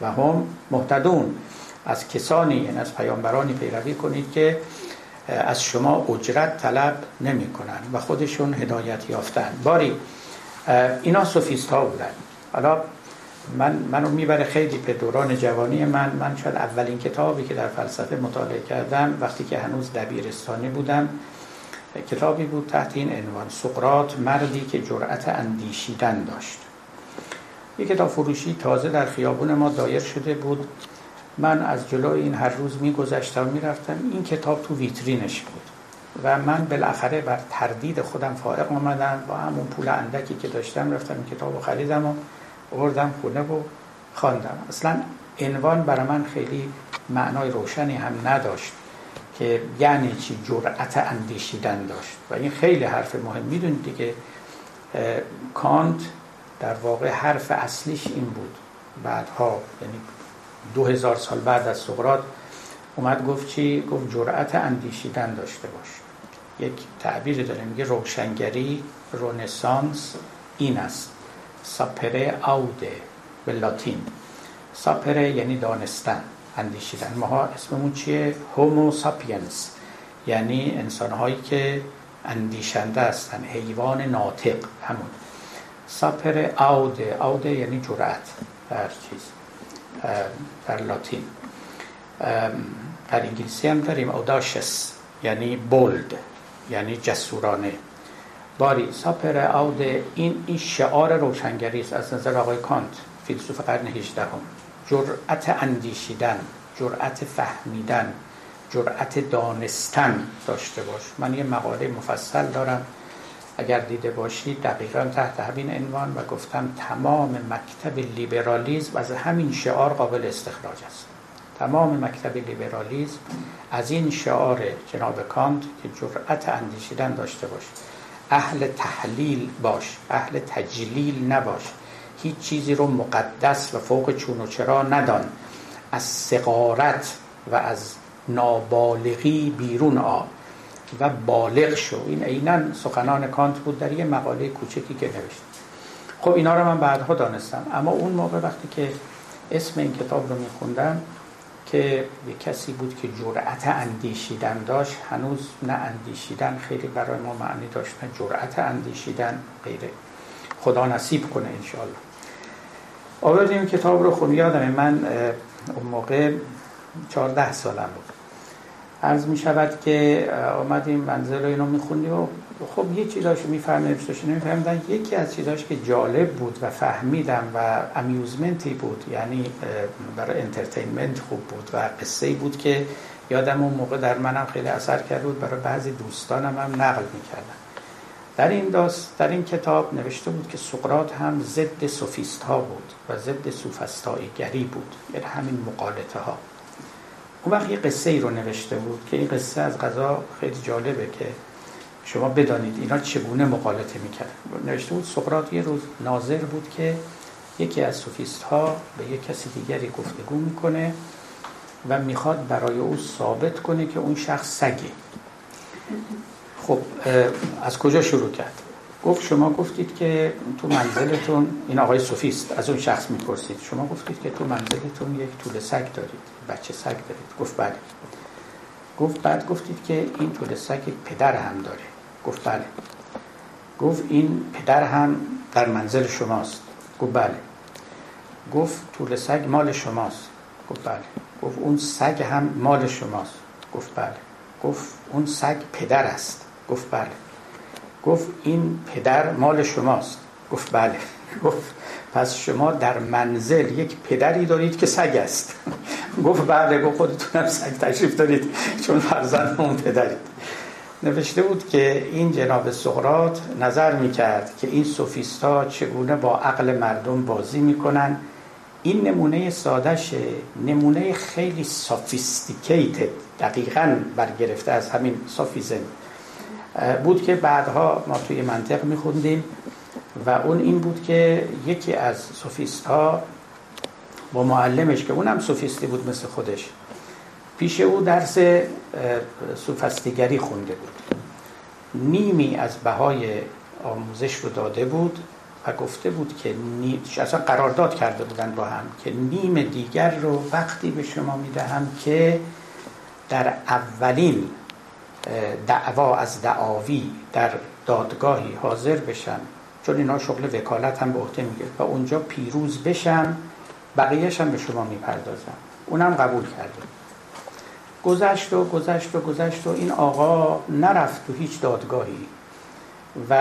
و هم مهتدون. از کسانی، یعنی از پیامبرانی پیروی کنید که از شما اجرت طلب نمی کنن و خودشون هدایت یافتن. باری اینا سوفیست ها بودن. حالا منو میبره خیلی به دوران جوانی من شاید اولین کتابی که در فلسفه مطالعه کردم وقتی که هنوز دبیرستانی بودم، کتابی بود تحت این عنوان: سقراط، مردی که جرأت اندیشیدن داشت. یک کتاب فروشی تازه در خیابون ما دایر شده بود. من از جلوی این هر روز میگذشتم میرفتم، این کتاب تو ویترینش بود و من بالاخره بر تردید خودم فائق آمدم، با همون پول اندکی که داشتم رفتم این کتاب رو خریدم و آوردم خونه و خواندم. اصلا عنوان برای من خیلی معنای روشنی هم نداشت که یعنی چی جرأت اندیشیدن داشت، و این خیلی حرف مهم. میدونید دیگه کانت در واقع حرف اصلیش این بود، بعدها یعنی 2000 سال بعد از سقراط اومد گفت چی؟ گفت جرأت اندیشیدن داشته باش. یک تعبیری داره میگه روشنگری رنسانس این است، ساپره آوده به لاتین. ساپره یعنی دانستن، اندیشیدن. ماها اسممون چیه؟ هومو ساپینس، یعنی انسانهایی که اندیشنده هستن، حیوان ناطق. همون ساپره آوده، آوده یعنی جرأت هر چیز در لاتین. در انگلیسی هم داریم اوداشس، یعنی بولد، یعنی جسورانه. باری ساپر آوده، این شعار روشنگری است از نظر آقای کانت، فیلسوف قرن 18. جرأت اندیشیدن، جرأت فهمیدن، جرأت دانستن داشته باش. من یه مقاله مفصل دارم اگر دیده باشید دقیقاً تحت همین عنوان و گفتم تمام مکتب لیبرالیسم از همین شعار قابل استخراج است. تمام مکتب لیبرالیسم از این شعار جناب کانت که جرأت اندیشیدن داشته باش، اهل تحلیل باش، اهل تجلیل نباش، هیچ چیزی رو مقدس و فوق چون و چرا ندان، از صغارت و از نابالغی بیرون آ و بالغ شو. این عیناً سخنان کانت بود در یه مقاله کوچکی که نوشت. خب اینا رو من بعدها دانستم، اما اون موقع وقتی که اسم این کتاب رو میخوندم که کسی بود که جرأت اندیشیدن داشت، هنوز نه اندیشیدن خیلی برای ما معنی داشت، نه جرأت اندیشیدن غیره. خدا نصیب کنه انشاءالله. آوردیم کتاب رو خون. یادمه من اون موقع 14 سالم بود. عرض می شود که آمدیم منزل رو اینو می خوندیم و خب یه چیزاشو می فهمیدن. یکی از چیزاش که جالب بود و فهمیدم و امیوزمنتی بود، یعنی برای انترتینمنت خوب بود و قصه‌ای بود که یادم اون موقع در منم خیلی اثر کرده بود، برای بعضی دوستانم هم نقل می کردن. در این کتاب نوشته بود که سقراط هم ضد سوفیست ها بود و ضد سوفسطائی گری بود، یعنی همین مقالطه ها. اون وقت یه قصه ای رو نوشته بود که این قصه از قضا خیلی جالبه که شما بدانید اینا چگونه مقالطه میکرد. نوشته بود سقراط یه روز ناظر بود که یکی از سوفیست ها به یک کسی دیگری گفتگو میکنه و میخواد برای او ثابت کنه که اون شخص سگه. خب از کجا شروع کرد؟ گفت شما گفتید که تو منزلتون، این آقای سوفیست از اون شخص میپرسید، شما گفتید که تو منزلتون یک توله سگ دارید، بچه سگ دارید. گفت بله. گفت بعد گفتید که این توله سگ پدر هم داره. گفت بله. گفت این پدر هم در منزل شماست. گفت بله. گفت توله سگ مال شماست. گفت بله. گفت اون سگ هم مال شماست. گفت بله. گفت اون سگ پدر است. گفت بله. گفت این پدر مال شماست. گفت بله. گفت پس شما در منزل یک پدری دارید که سگ است. گفت بله. گفت خودتونم سگ تشریف دارید چون فرزند اون پدرید. نوشته بود که این جناب سقراط نظر میکرد که این سوفیستا چگونه با عقل مردم بازی میکنن. این نمونه سادشه، نمونه خیلی سافیستیکیتد، دقیقاً برگرفته از همین سافیزم بود که بعدها ما توی منطق میخوندیم. و اون این بود که یکی از سوفیست ها با معلمش که اونم سوفیستی بود مثل خودش، پیش او درس سوفستیگری خونده بود، نیمی از بهای آموزش رو داده بود و گفته بود که اصلا قرارداد کرده بودن با هم که نیم دیگر رو وقتی به شما میدهم که در اولین دعوا از دعاوی در دادگاهی حاضر بشن، چون اینا شغل وکالت هم به عهده میگیره، و اونجا پیروز بشن، بقیه‌اش هم به شما میپردازن. اونم قبول کرده. گذشت و این آقا نرفت تو هیچ دادگاهی و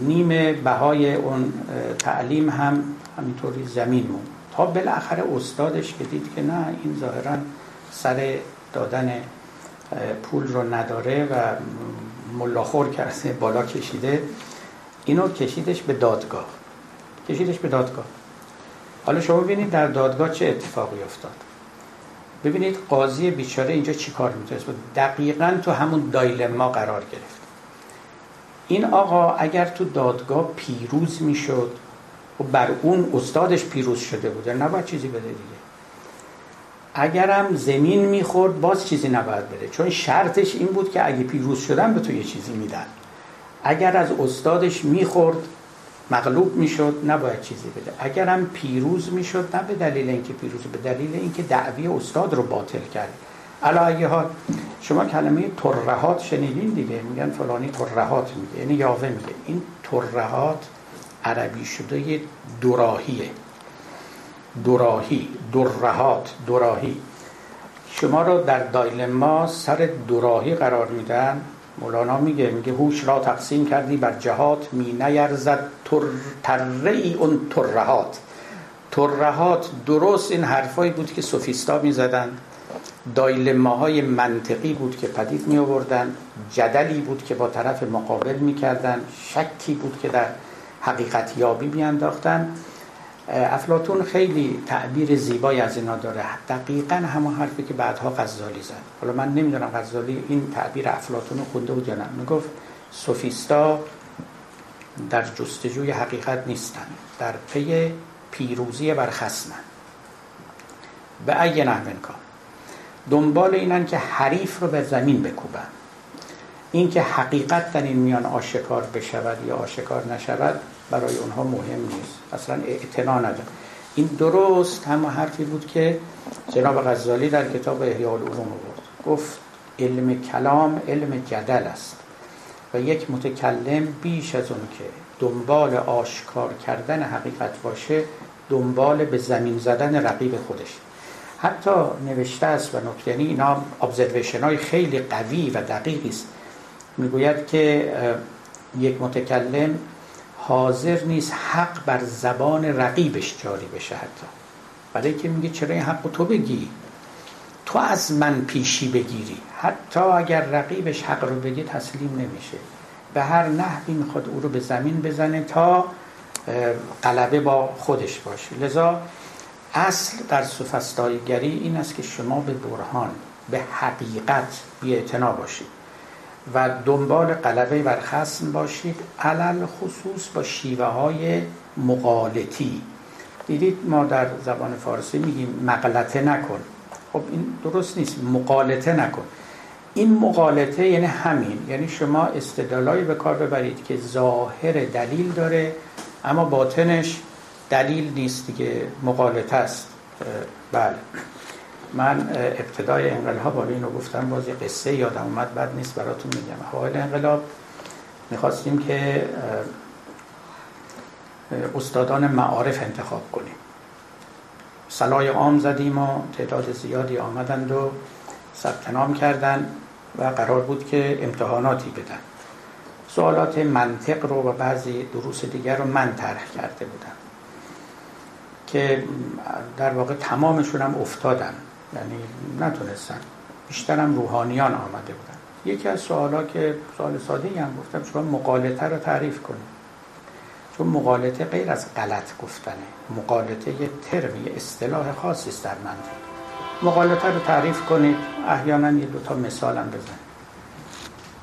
نیم بهای اون تعلیم هم همینطوری زمین موند، تا بالاخره استادش که دید که نه این ظاهراً سر دادن پول رو نداره و ملاخور کرده، بالا کشیده، اینو کشیدش به دادگاه. حالا شما ببینید در دادگاه چه اتفاقی افتاد. ببینید قاضی بیچاره اینجا چی کار میتونست بود، دقیقاً تو همون دایلما قرار گرفت. این آقا اگر تو دادگاه پیروز میشد و بر اون استادش پیروز شده بود، نباید چیزی بده دیگه. اگرم زمین میخورد باز چیزی نباید بده، چون شرطش این بود که اگه پیروز شدن به تو یه چیزی میدن. اگر از استادش میخورد مغلوب میشد، نباید چیزی بده. اگرم پیروز میشد، نه به دلیل اینکه پیروز، به دلیل اینکه دعوی استاد رو باطل کرد. علاوه بر شما کلمه ترهات شنیدین دیگه، میگن فلانی ترهات میگه، یعنی یاوه میگه. این ترهات عربی شده یه دوراهیه، دوراهی، درهات، دوراهی. شما رو در دایلما سر دوراهی قرار میدن. مولانا میگه هوش را تقسیم کردی بر جهات، می نیرزد ترهی اون ترهات. ترهات درست این حرفایی بود که سوفیستا می زدن، دایلماهای منطقی بود که پدید می آوردن، جدلی بود که با طرف مقابل می کردن، شکی بود که در حقیقت یابی می انداختن. افلاطون خیلی تعبیر زیبایی از اینا داره، دقیقاً همون حرفی که بعدها غزالی زد. حالا من نمیدونم غزالی این تعبیر افلاطون رو خونده بود یا نه. میگفت سوفیستا در جستجوی حقیقت نیستن، در پی پیروزی بر خصمن، به ای نحو امکان دنبال اینن که حریف رو به زمین بکوبن. این که حقیقت در این میان آشکار بشود یا آشکار نشود برای اونها مهم نیست، اصلا اعتنا نداره. این درست هم حرفی بود که جناب غزالی در کتاب احیاء العلوم آورد، گفت علم کلام علم جدل است و یک متکلم بیش از اون که دنبال آشکار کردن حقیقت باشه، دنبال به زمین زدن رقیب خودش. حتی نوشته است و نکته، یعنی اینا ابزرویشن های خیلی قوی و دقیقی است، میگوید که یک متکلم حاضر نیست حق بر زبان رقیبش جاری بشه، حتی برای که میگه چرا این حق تو بگی، تو از من پیشی بگیری. حتی اگر رقیبش حق رو بگه تسلیم نمیشه، به هر نحوی میخواد او رو به زمین بزنه تا غلبه با خودش باشه. لذا اصل در سوفسطایی‌گری این است که شما به برهان، به حقیقت بی‌اعتنا باشید و دنبال غلبه بر خصم باشید، علل خصوص با شیوه های مغالطی. دیدید ما در زبان فارسی میگیم مغالطه نکن، خب این درست نیست، مغالطه نکن. این مغالطه یعنی همین، یعنی شما استدلالایی به کار ببرید که ظاهر دلیل داره اما باطنش دلیل نیست دیگه، مغالطه است. بله من ابتدای انقلاب بالا اینو گفتم، باز یه قصه یادم اومد، بد نیست براتون میگم. حال انقلاب میخواستیم که استادان معارف انتخاب کنیم، صلای عام زدیم و تعداد زیادی آمدند و ثبت نام کردند و قرار بود که امتحاناتی بدن. سوالات منطق رو و بعضی دروس دیگر رو من طرح کرده بودم که در واقع تمامشون هم افتادن، یعنی نتونستن، بیشترم روحانیان آمده بودن. یکی از سوالا که سوال ساده‌ای هم گفتم، شما مغالطه رو تعریف کنید. چون مغالطه غیر از غلط گفتنه، مغالطه یه ترم، یه اصطلاح خاصی است در منطق. مغالطه رو تعریف کنید، احیانا یه دو تا مثال هم بزنید.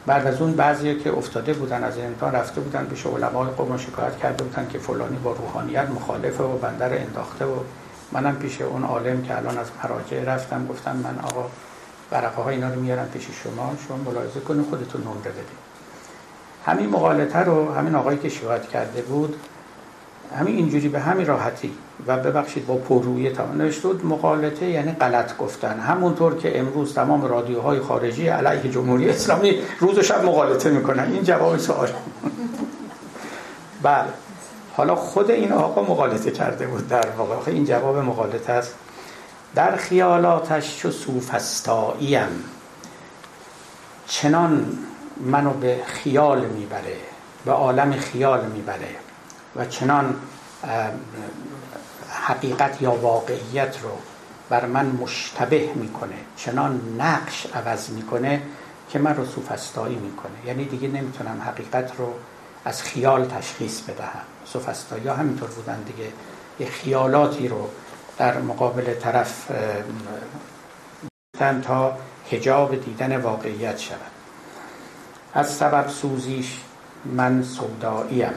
بعد از اون بعضی که افتاده بودن از امتحان رفته بودن پیش علمای قوم شکایت کرده بودن که فلانی با روحانیت مخالفه و بنده رو انداخته. و منم پیش اون عالم که الان از مراجع رفتم گفتم من آقا ورقه های اینا رو میارم پیش شما ملاحظه کنید، خودتون نمره بدید. همین مغالطه رو همین آقایی که شکایت کرده بود همین اینجوری به همین راحتی و ببخشید با پررویی تمام نشد. مغالطه یعنی غلط گفتن، همونطور که امروز تمام رادیوهای خارجی علیه جمهوری اسلامی روز و شب مغالطه میکنن. این جواب سوال. بله حالا خود این آقا مغالطه کرده بود، در واقع این جواب مغالطه است. در خیالاتش چو سوفسطاییم، چنان منو به خیال میبره، به عالم خیال میبره و چنان حقیقت یا واقعیت رو بر من مشتبه میکنه، چنان نقش عوض میکنه که من رو سوفسطایی میکنه. یعنی دیگه نمیتونم حقیقت رو از خیال تشخیص بدهم. سوفسطایی ها همینطور بودن دیگه، یه خیالاتی رو در مقابل طرف میتن تا حجاب دیدن واقعیت شود. از سبب سوزیش من سوداییم.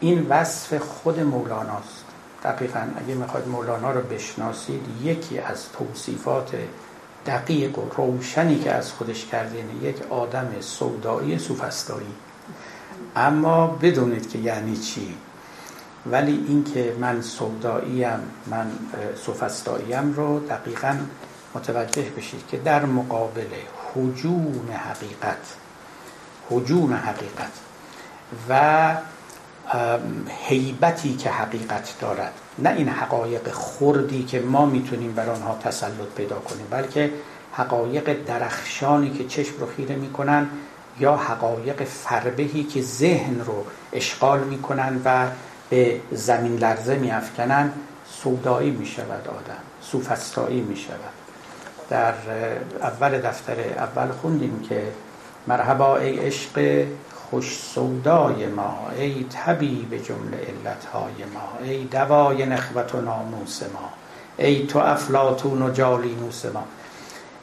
این وصف خود مولاناست دقیقاً. اگه میخواید مولانا رو بشناسید، یکی از توصیفات دقیق و روشنی که از خودش کرده اینه یک آدم سودایی سوفسطایی. اما بدونید که یعنی چی. ولی این که من سوداییم، من سوفسطاییم رو دقیقاً متوجه بشید که در مقابل هجوم حقیقت و هیبتی که حقیقت دارد، نه این حقایق خردی که ما میتونیم بر آنها تسلط پیدا کنیم، بلکه حقایق درخشانی که چشم رو خیره میکنن یا حقایق فربهی که ذهن رو اشغال میکنن و به زمین لرزه میافکنن. سودایی می شود، آدم سوفسطایی می شود. در اول دفتر اول خوندیم که مرحبا ای عشق خوش سودای ما، ای طبیب جمله علتهای ما، ای دوای نخوت و ناموس ما، ای تو افلاطون و جالینوس ما.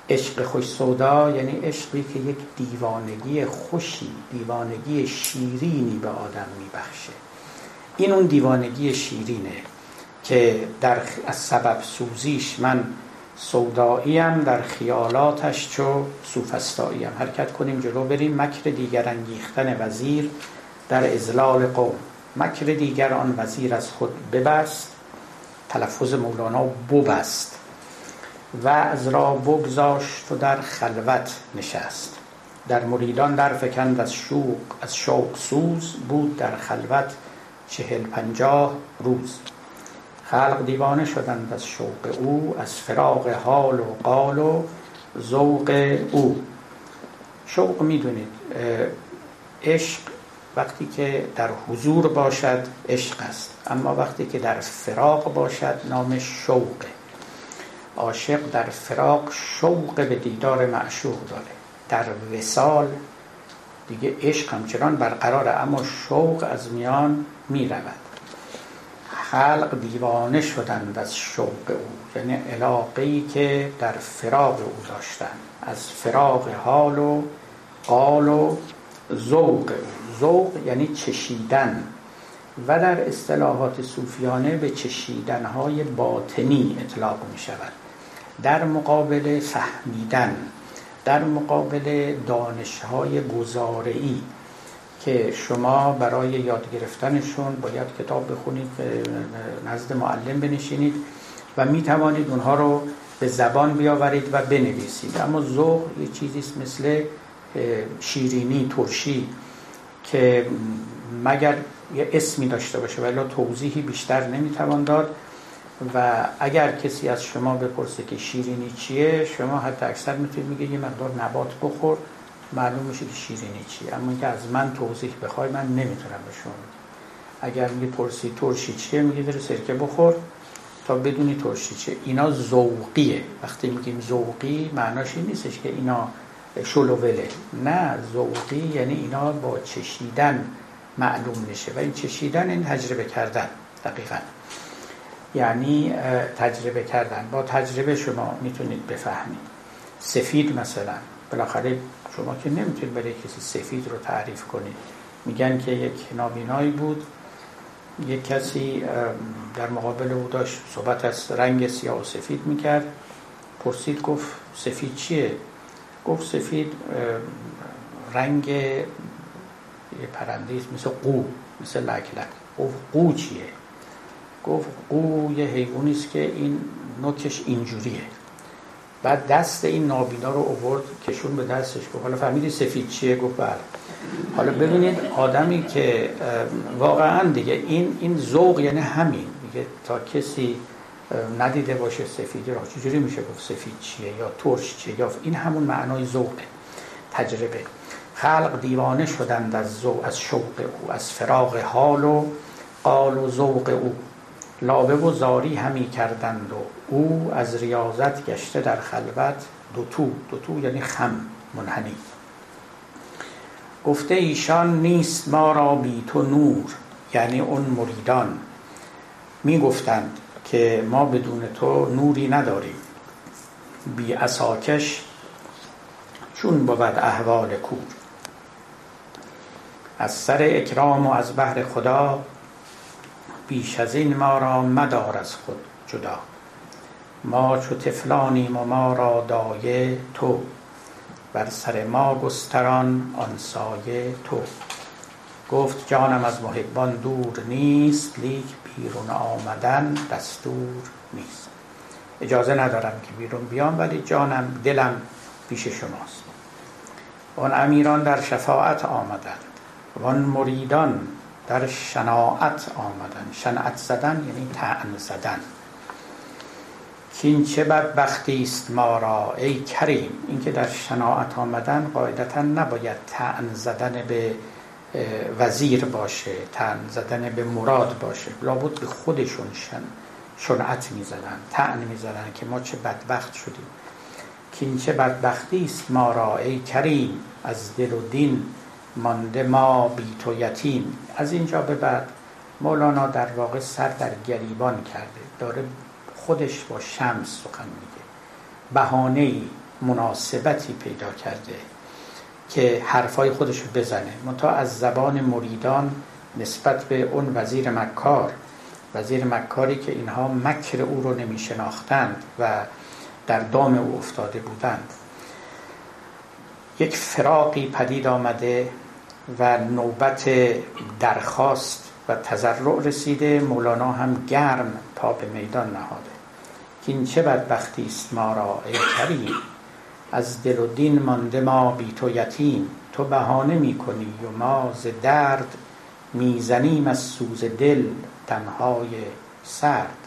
عشق خوش سودا یعنی عشقی که یک دیوانگی خوشی، دیوانگی شیرینی به آدم میبخشه. این اون دیوانگی شیرینه که از سبب سوزیش من سوداییم، در خیالاتش چو سوفسطاییم. حرکت کنیم جلو بریم. مکر دیگر انگیختن وزیر در اذلال قوم، مکر دیگر آن وزیر از خود ببست، تلفظ مولانا ببست، و از را بگذاشت و در خلوت نشست. در مریدان در فکند از شوق سوز، بود در خلوت 40-50 روز. خلق دیوانه شدند از شوق او، از فراق حال و قال و ذوق او. شوق میدونید عشق وقتی که در حضور باشد عشق است، اما وقتی که در فراق باشد نامش شوقه. عاشق در فراق شوق به دیدار معشوق داره، در وصال دیگه عشق همچنان برقراره اما شوق از میان میرود. خلق دیوانه شدند از شوق او، یعنی علاقه‌ای که در فراق او داشتند، از فراق حال و قال و ذوق او. ذوق یعنی چشیدن و در اصطلاحات صوفیانه به چشیدن‌های باطنی اطلاق می‌شود، در مقابل فهمیدن، در مقابل دانش‌های گزاره‌ای که شما برای یاد گرفتنشون باید کتاب بخونید، نزد معلم بنشینید و میتوانید اونها رو به زبان بیاورید و بنویسید. اما ذوق یه چیزیست مثل شیرینی، ترشی، که مگر یه اسمی داشته باشه ولی توضیحی بیشتر نمیتوان داد. و اگر کسی از شما بپرسه که شیرینی چیه، شما حتی اکثر میتونید میگه یه مقدار نبات بخور، معلوم میشه که شیرینی چیه. اما اینکه از من توضیح بخوای من نمیتونم به شما بگم. اگر میگه پرسی ترشی چیه، میگه برو سرکه بخور تا بدونی ترشی چیه. اینا ذوقیه. وقتی میگیم ذوقی معناش این نیستش که اینا شلوله، نه، ذوقی یعنی اینا با چشیدن معلوم نشه. و این چشیدن این تجربه کردن، دقیقاً یعنی تجربه کردن. با تجربه شما میتونید بفهمید. سفید مثلا، بالاخره شما که نمیتونید برای کسی سفید رو تعریف کنید. میگن که یک نابینایی بود، یک کسی در مقابل او داشت صحبت از رنگ سیاه و سفید میکرد. پرسید، گفت سفید چیه؟ گفت سفید رنگ یه پرنده است مثل قو، مثل لکلک. گفت قو چیه؟ گفت قو یه حیوانی است که این نوکش اینجوریه. بعد دست این نابینا رو آورد کشون به دستش، گفت حالا فهمیدی سفید چیه؟ گفت بله. حالا ببینید آدمی که واقعا دیگه این ذوق یعنی همین، میگه تا کسی ندیده باشه سفیدی را چجوری میشه گفت سفید چیه یا ترش چیه، یا این همون معنای ذوقه، تجربه. خلق دیوانه شدند از شوق او، از فراق حال و قال و ذوق او. لابه و زاری همی کردند و او، از ریاضت گشته در خلوت دوتو یعنی خم، منحنی. گفته ایشان نیست ما را بی تو نور، یعنی اون مریدان میگفتند که ما بدون تو نوری نداریم. بی عصاکش چون بود احوال کور، از سر اکرام و از بحر خدا، بیش از این ما را مدار از خود جدا. ما چو طفلانیم و ما را دایه تو، بر سر ما گستران آن سایه تو. گفت جانم از محبان دور نیست، لیک بیرون آمدن دستور نیست. اجازه ندارم که بیرون بیام ولی جانم، دلم پیش شماست. آن امیران در شفاعت آمدند، وان مریدان در شناعت آمدند. شناعت زدن یعنی طعن زدن. کین چه بدبختی است ما را ای کریم. این که در شناعت آمدن قاعدتا نباید طعن زدن به وزیر باشه، طعن زدن به مراد باشه، لابد به خودشون شنعت میزدن، طعن میزدن که ما چه بدبخت شدیم، که این چه بدبختی است ما را ای کریم، از دل و دین مانده ما بی تو یتیم. از اینجا به بعد مولانا در واقع سر در گریبان کرده، داره خودش با شمس سخن میگه، بهانه‌ای مناسبتی پیدا کرده که حرفای خودش رو بزنه، منتها از زبان مریدان نسبت به اون وزیر مکار، وزیر مکاری که اینها مکر او رو نمی شناختند و در دام او افتاده بودند. یک فراقی پدید آمده و نوبت درخواست و تضرع رسیده. مولانا هم گرم پا به میدان نهاده که این چه بدبختی است ما را ای کریم، از دل و دین مانده ما بی تو یتیم. تو بهانه می کنی و ما ز درد میزنیم، از سوز دل تنهای سرد.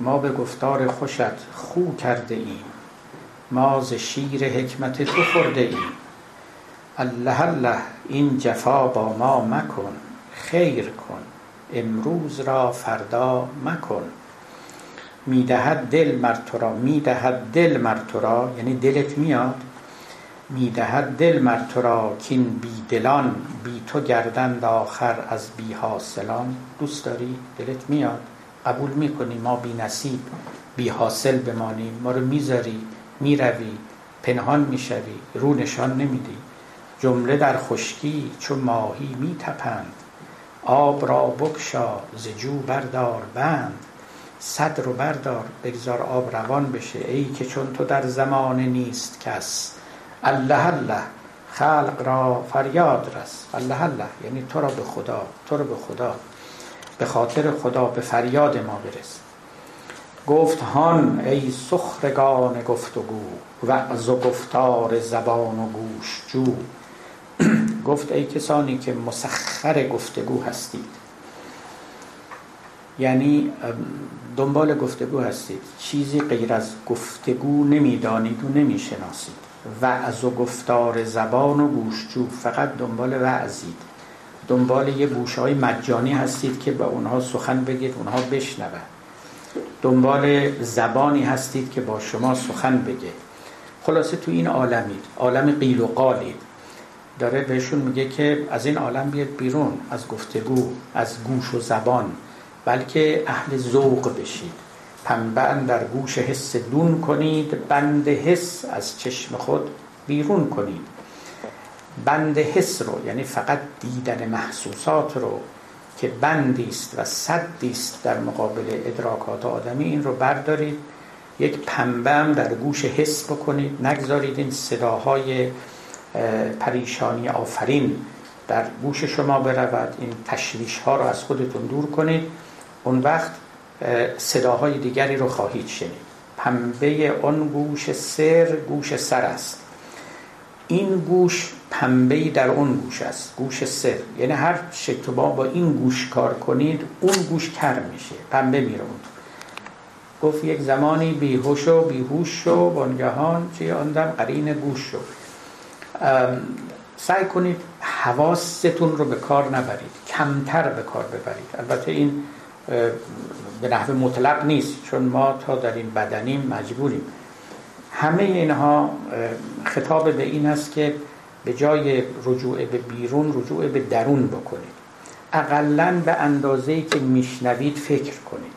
ما به گفتار خوشت خو کرده ایم، ما ز شیر حکمت تو خورده ایم. الله الله این جفا با ما مکن، خیر کن امروز را فردا مکن. میدهد دل مرتورا، میدهد دل مرتورا، یعنی دلت میاد، میدهد دل مرتورا کین بی دلان، بی تو گردند آخر از بی حاصلان. دوست داری؟ دلت میاد، قبول میکنی ما بی نصیب بی حاصل بمانیم، ما رو میذاری، میروی، پنهان میشوی، رو نشان نمیدی. جمله در خشکی چو ماهی میتپند، آب را بکشا ز جو بردار بند. صد رو بردار بگذار آب روان بشه، ای که چون تو در زمان نیست کس. الله الله خلق را فریاد رس، الله الله یعنی تو را به خدا، تو را به خدا، به خاطر خدا به فریاد ما برس. گفت هان ای سخرگان گفتگو، وعظ و گفتار زبان و گوش جو. گفت ای کسانی که مسخر گفتگو هستید، یعنی دنبال گفتگو هستید، چیزی غیر از گفتگو نمیدانید و نمیشناسید. وعظ و گفتار زبان و گوشجو، فقط دنبال وعظید، دنبال یه گوشهای مجانی هستید که به اونها سخن بگید اونها بشنوند. دنبال زبانی هستید که با شما سخن بگه. خلاصه تو این عالمید، عالم قیل و قالید. داره بهشون میگه که از این عالم بیاد بیرون، از گفتگو، از گوش و زبان، بلکه اهل ذوق بشید. پنبه اندر گوش حس دون کنید، بند حس از چشم خود بیرون کنید. بند حس رو یعنی فقط دیدن محسوسات رو که بندیست و سدیست در مقابل ادراکات آدمی، این رو بردارید، یک پنبه هم در گوش حس بکنید، نگذارید این صداهای پریشانی آفرین در گوش شما برود، این تشویش ها رو از خودتون دور کنید. اون وقت صداهای دیگری رو خواهید شنید. پنبه اون گوش سر، گوش سر است. این گوش پنبهی در اون گوش است، گوش سر. یعنی هر شکل با این گوش کار کنید اون گوش کر میشه، پنبه میره اون. گفت یک زمانی بیهوش و بیهوش شو، بانگهان چی آندم قرین گوش شو. سعی کنید حواستون رو به کار نبرید، کمتر به کار ببرید. البته این به نحو مطلق نیست، چون ما تا در این بدنیم مجبوریم. همه اینها خطاب به این است که به جای رجوع به بیرون، رجوع به درون بکنید. اقلن به اندازه‌ای که میشنوید فکر کنید،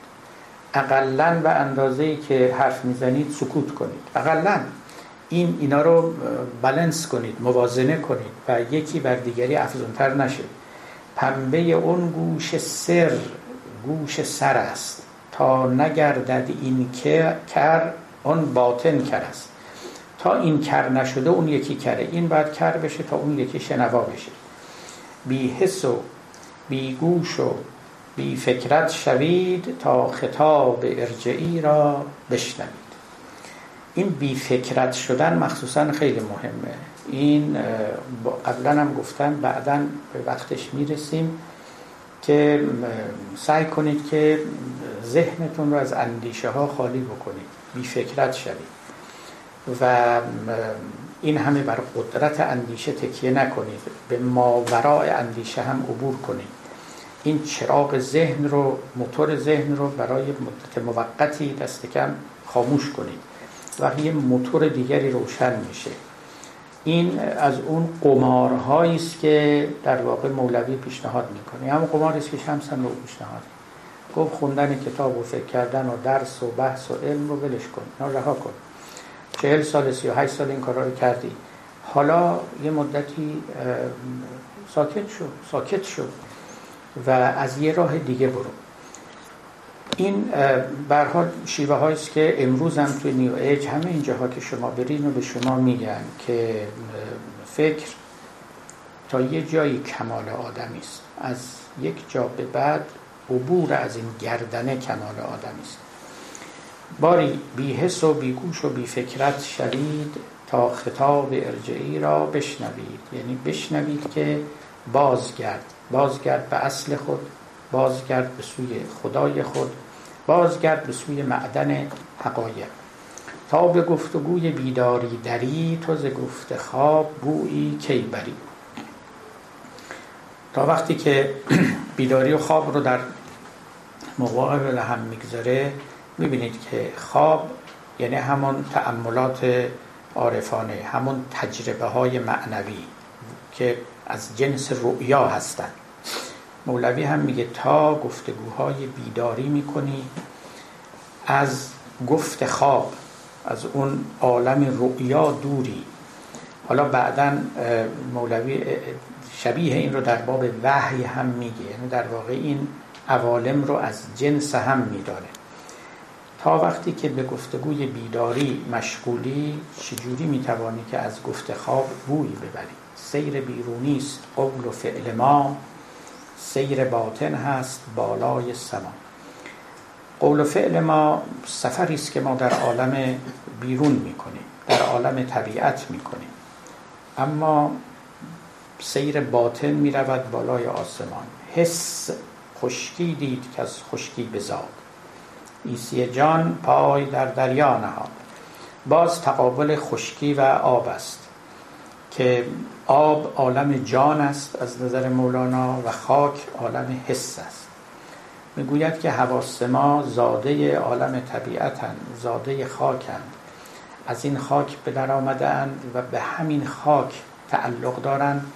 اقلن به اندازه‌ای که حرف میزنید سکوت کنید، اقلن اینا رو بالانس کنید، موازنه کنید و یکی بر دیگری افزونتر نشه. پنبه اون گوش سر، گوش سر است، تا نگردد این که کر اون باطن کر است. تا این کر نشده اون یکی کره، این باید کر بشه تا اون یکی شنوا بشه. بی حس و بی گوش و بی فکرت شوید، تا خطاب ارجعی را بشنوید. این بی فکرت شدن مخصوصا خیلی مهمه. این قبلا هم گفتم، بعدا به وقتش میرسیم، که سعی کنید که ذهنتون رو از اندیشه ها خالی بکنید، بی فکرت شوید و این همه بر قدرت اندیشه تکیه نکنید، به ماوراء اندیشه هم عبور کنید. این چراغ ذهن رو، موتور ذهن رو برای مدت موقتی دست کم خاموش کنید و یه موتور دیگری روشن میشه. این از اون قمارهایی است که در واقع مولوی پیشنهاد میکنه. همون قماری است که شمس هم رو پیشنهاد گفت خوندن کتاب و فکر کردن و درس و بحث و علم رو ولش کن، اینا رها کن. 40 سال 38 سال این کارا رو کردی، حالا یه مدتی ساکت شو و از یه راه دیگه برو. این به هر حال شیوه هایی است که امروز هم توی نیو ایج همه این جاها که شما برین و به شما میگن که فکر تا یه جایی کمال آدمی است، از یک جا به بعد عبور از این گردنه کمال آدمی است. باری بی حس و بی گوش و بی فکرت شدید تا خطاب ارجعی را بشنوید، یعنی بشنوید که بازگرد به اصل خود، بازگرد به سوی خدای خود، بازگرد به سوی معدن حقایق. تا به گفتگوی بیداری دری، تو ز گفت خواب بویی کی بری. تا وقتی که بیداری و خواب رو در مقابل هم میگذاره، میبینید که خواب یعنی همون تأملات عارفانه، همون تجربه های معنوی که از جنس رؤیا هستند. مولوی هم میگه تا گفتگوهای بیداری میکنی، از گفت خواب، از اون عالم رؤیا دوری. حالا بعداً مولوی شبیه این رو در باب وحی هم میگه، یعنی در واقع این عوالم رو از جنس هم میداره. تا وقتی که به گفتگوی بیداری مشغولی، چجوری میتوانی که از گفت خواب بویی ببری؟ سیر بیرونی است قول و فعل ما، سیر باطن هست بالای سما. قول و فعل ما سفری است که ما در عالم بیرون میکنیم، در عالم طبیعت میکنیم، اما سیر باطن میرود بالای آسمان. حس خشکی دید که از خشکی بزاد، عیسی جان پای در دریا نهاد. باز تقابل خشکی و آب است که آب عالم جان است از نظر مولانا و خاک عالم حس است. میگوید که حواس ما زاده عالم طبیعتند، زاده خاکند، از این خاک به در آمدند و به همین خاک تعلق دارند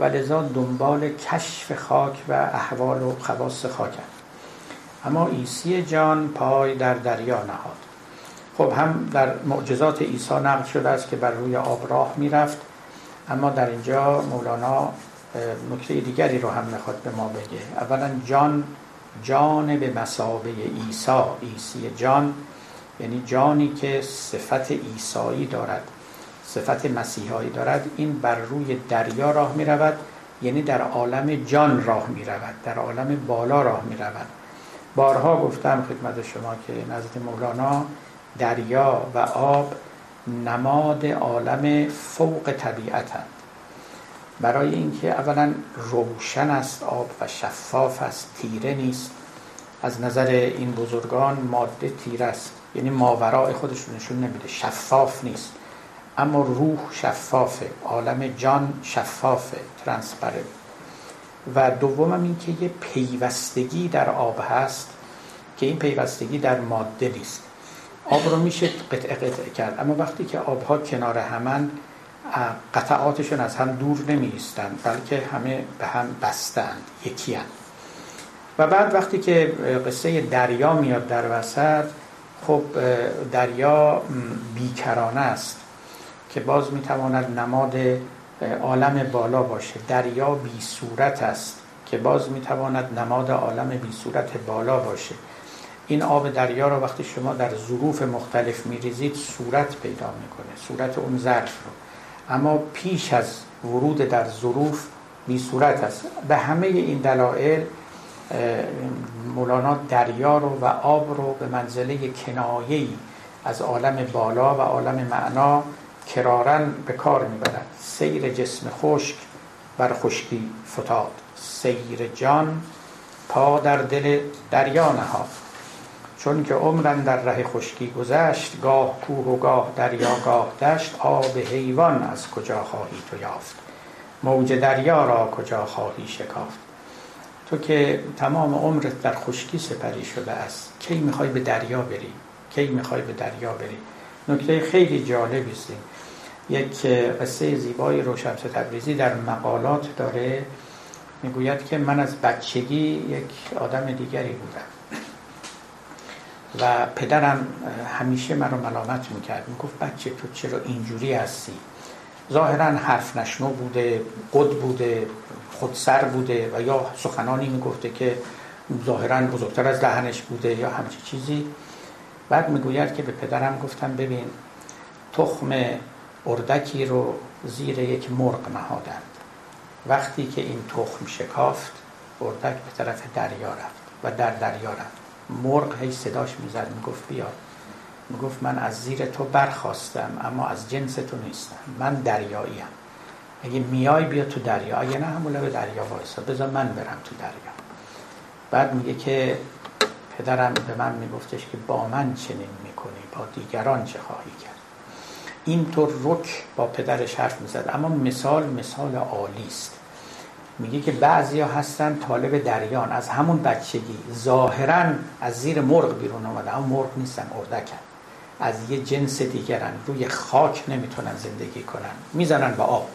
و لذا دنبال کشف خاک و احوال و خواص خاکند. اما عیسی جان پای در دریا نهاد. خب هم در معجزات عیسی نقل شده است که بر روی آب راه میرفت، اما در اینجا مولانا نکته دیگری رو هم میخواد به ما بگه. اولا جان به مثابه عیسی، عیسی جان یعنی جانی که صفت عیسایی دارد، صفت مسیحایی دارد. این بر روی دریا راه میرود، یعنی در عالم جان راه میرود، در عالم بالا راه میرود. بارها گفتم خدمت شما که نزد مولانا دریا و آب نماد عالم فوق طبیعتند، برای اینکه اولا روشن است آب و شفاف است، تیره نیست. از نظر این بزرگان ماده تیره است، یعنی ماوراء خودش رو نشون نمیده، شفاف نیست. اما روح شفافه، عالم جان شفافه، ترانسپرنت. و دومم این که یه پیوستگی در آب هست که این پیوستگی در ماده نیست. آب رو میشه قطعه قطعه کرد، اما وقتی که آبها کنار همند قطعاتشون از هم دور نمی‌ایستند، بلکه همه به هم بستند، یکی هستند. و بعد وقتی که قصه دریا میاد در وسط، خب دریا بیکرانه است که باز میتواند نماد عالم بالا باشه. دریا بی صورت است که باز میتواند نماد عالم بی صورت بالا باشه. این آب دریا رو وقتی شما در ظروف مختلف میریزید صورت پیدا میکنه، صورت اون ظرف رو، اما پیش از ورود در ظروف بی صورت است. به همه این دلایل مولانا دریا رو و آب رو به منزله کنایه‌ای از عالم بالا و عالم معنا کراراً به کار میبرد. سیر جسم خشک بر خشکی فتاد، سیر جان پا در دل دریا نهاد. چون که عمرم در ره خشکی گذشت، گاه کوه و گاه دریا گاه دشت. آب حیوان از کجا خواهی تو یافت، موج دریا را کجا خواهی شکافت. تو که تمام عمرت در خشکی سپری شده است، کی میخوای به دریا بری؟ کی میخوای به دریا بری؟ نکته خیلی جالبی است. یک قصه زیبایی رو شمس تبریزی در مقالات داره، میگوید که من از بچگی یک آدم دیگری بودم و پدرم همیشه من رو ملامت میکرد، میگفت بچه تو چرا اینجوری هستی؟ ظاهراً حرف نشنو بوده، قد بوده، خودسر بوده و یا سخنانی میگفته که ظاهراً بزرگتر از دهنش بوده یا همچین چیزی. بعد میگوید که به پدرم گفتم ببین تخم اردکی رو زیر یک مرغ نهادند، وقتی که این تخم شکافت اردک به طرف دریا رفت و در دریا رفت. مرغ هی صداش میزد، میگفت بیا، میگفت من از زیر تو برخواستم اما از جنس تو نیستم، من دریاییم، اگه میای بیا تو دریا، اگه نه همون لب دریا وایسا، بذار من برم تو دریا. بعد میگه که پدرم به من میگفتش که با من چنین میکنی، با دیگران چه خواهی کرد؟ اینطور رک با پدرش حرف میزد. اما مثال عالی است. میگه که بعضیا هستن طالب دریان، از همون بچگی ظاهرا از زیر مرغ بیرون اومدن، اما مرغ نیستن، اردکن، از یه جنس دیگرن، روی خاک نمیتونن زندگی کنن، میزنن به آب.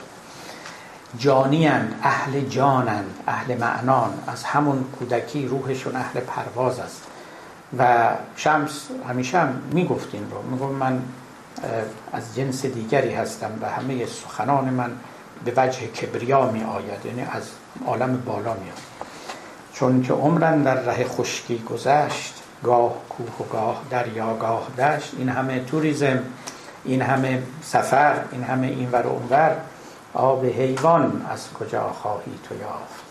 جانین، اهل جانن، اهل معنان، از همون کودکی روحشون اهل پرواز است. و شمس همیشه هم میگفت این رو، میگفت من از جنس دیگری هستم و همه سخنان من به وجه کبریا می آید، یعنی از عالم بالا می آید. چون که عمرم در ره خشکی گذشت، گاه کوه و گاه دریا گاه دشت. این همه توریزم، این همه سفر، این همه اینور و اونور، آب حیوان از کجا خواهی تو یافت؟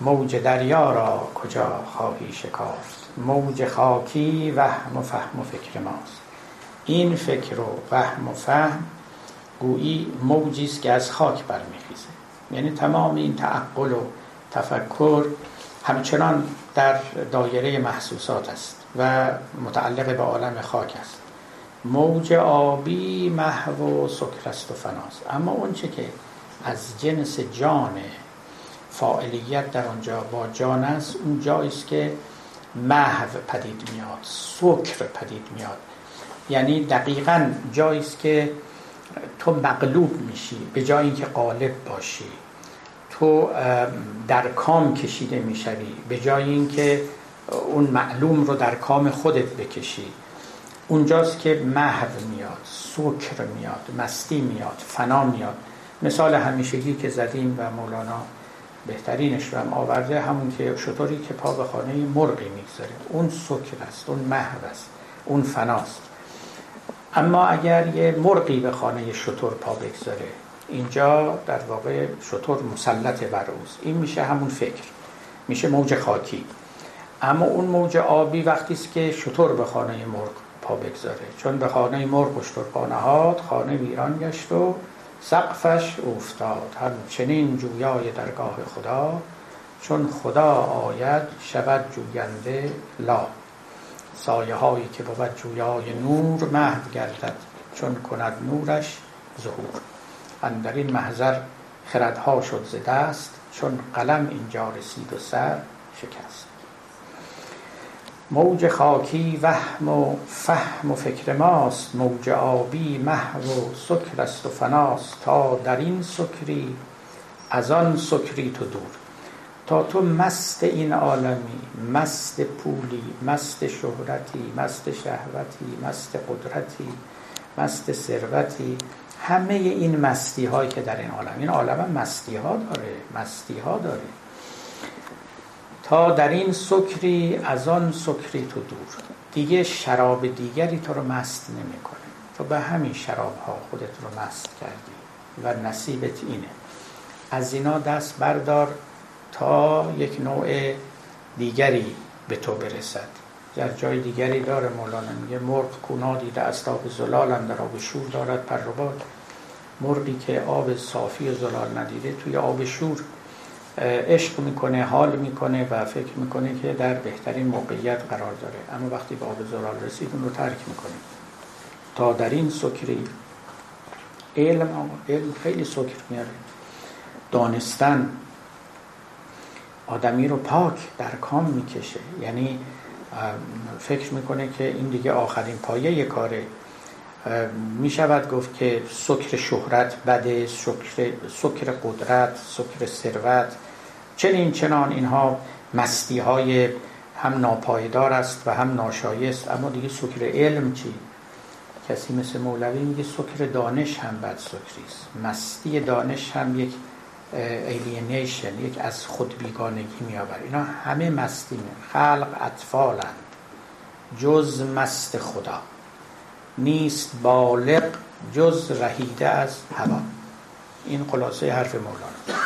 موج دریا را کجا خواهی شکافت؟ موج خاکی وهم و فهم و فکر ماست. این فکر و وهم و فهم گویی موجی است که از خاک برمیخیزه، یعنی تمام این تعقل و تفکر همچنان در دایره محسوسات است و متعلق به عالم خاک است. موج آبی محو و سکر است و فناست، اما اون چه که از جنس جان، فاعلیت در آنجا با جان است، اون جایی است که محو پدید میاد، سکر پدید میاد، یعنی دقیقاً جایی است که تو مغلوب میشی به جای اینکه غالب باشی، تو در کام کشیده میشوی به جای اینکه اون معلوم رو در کام خودت بکشی. اونجاست که محو میاد، سکر میاد، مستی میاد، فنا میاد. مثال همیشگی که زدیم و مولانا بهترینش رو هم آورده، همون که شطوری که پا به خانه مرغی میگذاره، اون سکر است، اون محو است، اون فناست. اما اگر یه مرغی به خانه شتر پا بگذاره، اینجا در واقع شتر مسلط بر اوست، این میشه همون فکر، میشه موج خاکی. اما اون موج آبی وقتی است که شتر به خانه مرغ پا بگذاره، چون به خانه مرغ شتر پا نهاد، خانه ویران گشت و سقفش افتاد، همچنین جویای درگاه خدا، چون خدا آید شود جوینده لا. سایه هایی که بود جویای نور، محو گردد چون کند نورش ظهور. اندر این محضر خردها شد ز دست، چون قلم اینجا رسید و سر شکست. موج خاکی وهم و فهم و فکر ماست، موج آبی محو و سکر است و فناست. تا در این سکری از آن سکری تو دور، تا تو مست این عالمی، مست پولی، مست شهرتی، مست شهوتی، مست قدرتی، مست ثروتی، همه این مستی هایی که در این عالم، این عالم مستی ها داره، مستی ها داره. تا در این سکری از آن سکری تو دور، دیگه شراب دیگری تو رو مست نمی کنه، تو به همین شراب ها خودت رو مست کردی و نصیبت اینه، از اینا دست بردار تا یک نوع دیگری به تو برسد. در جای دیگری داره مولانا، میگه مرغ کونا دیده از تاب زلال، اندر آب شور دارد پر و بال. مرغی که آب صافی زلال ندیده توی آب شور عشق میکنه، حال میکنه و فکر میکنه که در بهترین موقعیت قرار داره، اما وقتی به آب زلال رسید اون رو ترک میکنه. تا در این سکری، علم خیلی سکر میاره، دانستن، آدمی رو پاک در کام میکشه، یعنی فکر میکنه که این دیگه آخرین پایه یه کاره. میشود گفت که سکر شهرت بده، سکر قدرت، سکر ثروت، چنان اینها مستی های هم ناپایدار است و هم ناشایست. اما دیگه سکر علم چی؟ کسی مثل مولوی میگه سکر دانش هم بد سکریست. مستی دانش هم یک ایلینیشن، یک از خود بیگانگی میآورد. اینا همه مستیه، خلق اطفالند جز مست خدا، نیست بالغ جز رهیده از هوا. این خلاصه حرف مولانا.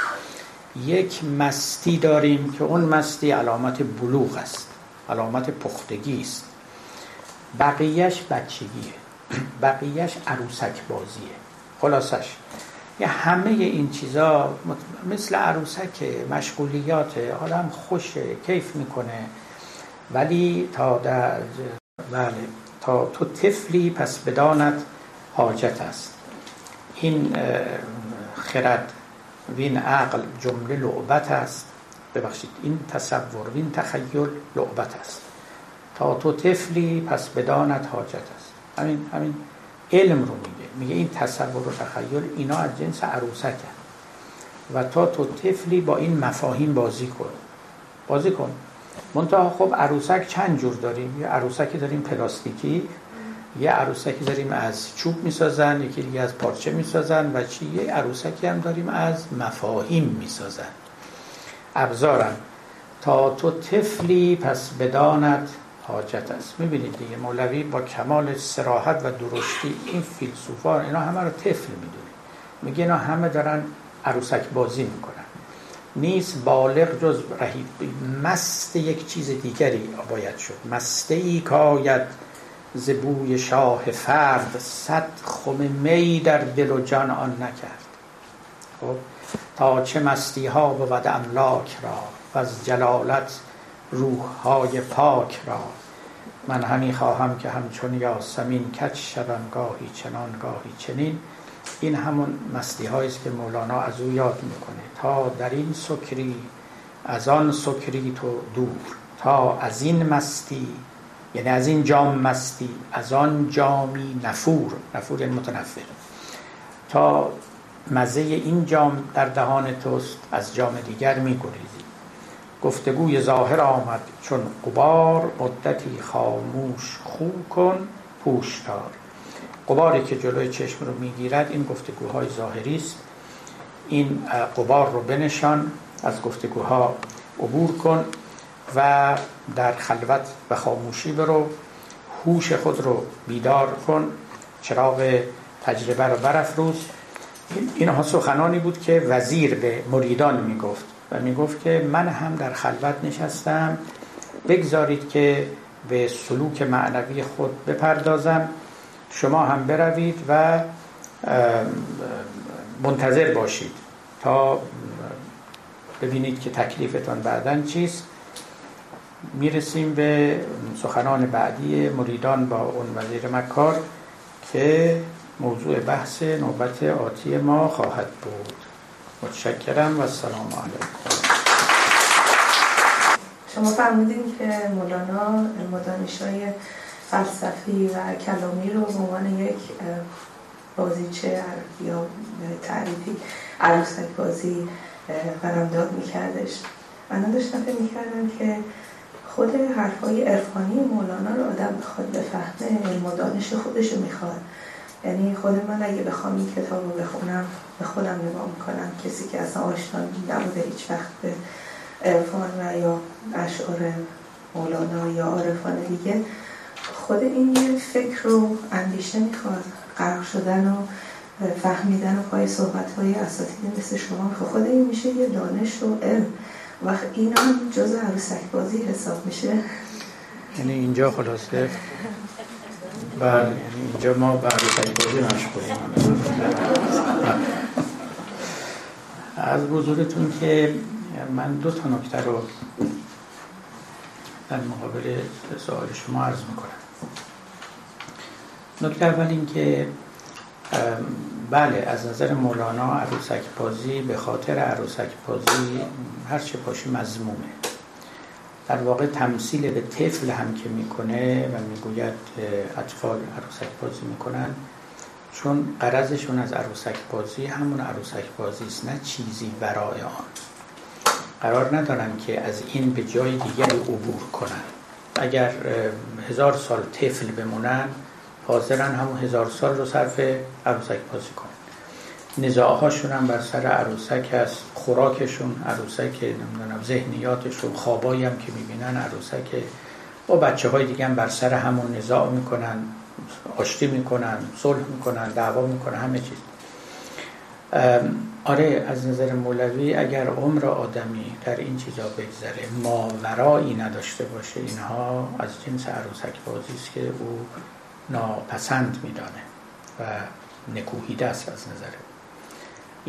یک مستی داریم که اون مستی علامت بلوغ است، علامت پختگی است. بقیهش بچگیه، بقیهش عروسک بازیه. خلاصش یه همه این چیزا مثل عروسک، مشغولیات، آدم خوشه، کیف میکنه، ولی تا تو طفلی پس بدانت حاجت است. این خرد وین عقل جمله لعبت است، ببخشید این تصور وین تخیل لعبت است. تا تو طفلی پس بدانت حاجت است. همین علم رو میگه این تصور و تخیل اینا از جنس عروسکه و تا تو طفلی با این مفاهیم بازی کن. منتها خب عروسک چند جور داریم؟ یه عروسکی داریم پلاستیکی، یه عروسکی داریم از چوب میسازن، یکی دیگه از پارچه میسازن و چی، یه عروسکی هم داریم از مفاهیم میسازن، ابزارن. تا تو طفلی پس بدانت حاجت است. میبینید دیگه مولوی با کمال صراحت و درشتی، این فیلسوفان اینا همه رو طفل میدونه، میگه اینا همه دارن عروسک بازی میکنن. نیست بالغ جز رهید، مست یک چیز دیگری باید شد. مسته ای کاید ز بوی شاه فرد، صد خم می در دل و جان آن نکرد. خب تا چه مستی ها بود املاک را، و از جلالت روح های پاک را. من همی خواهم که همچون یاسمین، کج شوم گاهی چنان گاهی چنین. این همون مستی هاییست که مولانا از او یاد میکنه. تا در این سکری از آن سکری تو دور، تا از این مستی یعنی از این جام مستی از آن جامی نفور یعنی متنفر. تا مزه این جام در دهان توست، از جام دیگر میگریزی. گفتگوی ظاهر آمد چون غبار، مدتی خاموش خو کن پوشدار. غباری که جلوی چشم رو میگیرد این گفتگوهای ظاهری است. این غبار رو بنشان، از گفتگوها عبور کن و در خلوت و خاموشی برو. هوش خود رو بیدار کن، چراغ تجربه رو برافروز. اینها سخنانی بود که وزیر به مریدان میگفت و میگفت که من هم در خلوت نشستم، بگذارید که به سلوک معنوی خود بپردازم، شما هم بروید و منتظر باشید تا ببینید که تکلیفتان بعداً چیست. میرسیم به سخنان بعدی مریدان با اون وزیر مکار که موضوع بحث نوبت آتی ما خواهد بود. متشکرم و سلام علیکم. شما فرمودین که مولانا مدانشای فلسفی و کلامی رو به عنوان یک بازیچه یا تعریفی عروسک بازی برامداد میکردش. من داشتم فکر میکردم که خود حرفای عرفانی مولانا رو آدم بخواد بفهمه، علم و دانش خودش رو میخواد. یعنی خود من اگه بخوام این کتاب رو بخونم، به خودم نگاه میکنم، کسی که اصلا آشنا نبوده هیچ وقت به عرفان و یا اشعار مولانا یا عارفان دیگه، خود این یه فکر و اندیشه میخواد، غرق شدن و فهمیدن و پای صحبت‌های اساتید مثل شما، که خود این میشه یه دانش و علم. وقت این هم جزء عروسک بازی حساب میشه. یعنی اینجا خلاصه بله، یعنی اینجا ما به عروسک بازی مشغولیم. از بزرگتون که من دو تا نکته رو در مقابل سوال شما عرض میکنم. نکته اول این که بله، از نظر مولانا عروسک بازی به خاطر عروسک بازی هر چه باشه مذمومه. در واقع تمثیل به طفل هم که میکنه و میگوید اطفال عروسک بازی میکنن، چون غرضشون از عروسک بازی همون عروسک بازی است، نه چیزی ورای آن. قرار ندارن که از این به جای دیگری عبور کنن. اگر 1000 سال طفل بمونن، حاضرن همون 1000 سال رو صرف عروسک بازی کنن. نزاعهاشون هم بر سر عروسک است، خوراکشون عروسک، نمیدونم ذهنیاتشون، خوابایی هم که میبینن عروسک. با بچه‌های دیگه هم بر سر همون نزاع میکنن، آشتی میکنن، صلح میکنن، دعوا میکنن، همه چیز. آره، از نظر مولوی اگر عمر آدمی در این چیزا بگذره، ماورایی نداشته باشه، اینها از جنس عروسک بازی است که او ناپسند میدانه و نکوهیده است از نظر او.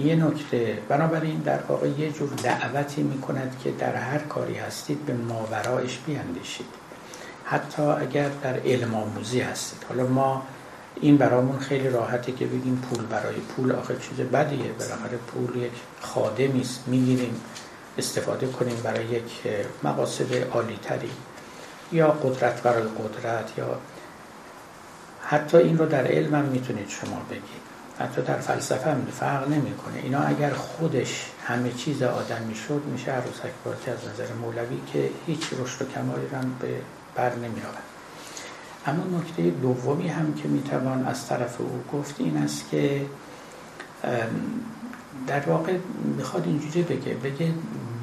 یه نکته، بنابراین در واقع یه جور دعوتی میکند که در هر کاری هستید به ماورایش بیاندیشید، حتی اگر در علم آموزی هستید. حالا ما این برامون خیلی راحته که بگیم پول برای پول، آخه چیز بدیه، بالاخره پول یک خادمی است، میگیریم استفاده کنیم برای یک مقاصد عالی تری، یا قدرت برای قدرت، یا حتی این رو در علم هم میتونید شما بگید، حتی در فلسفه هم فرق نمیکنه. اینا اگر خودش همه چیز آدم میشد، میشه عروسک بازی از نظر مولوی که هیچ رشد و کمالی رو هم به بر نمی‌آورد. اما نکته دومی هم که میتوان از طرف او گفت این است که در واقع میخواد اینجوری بگه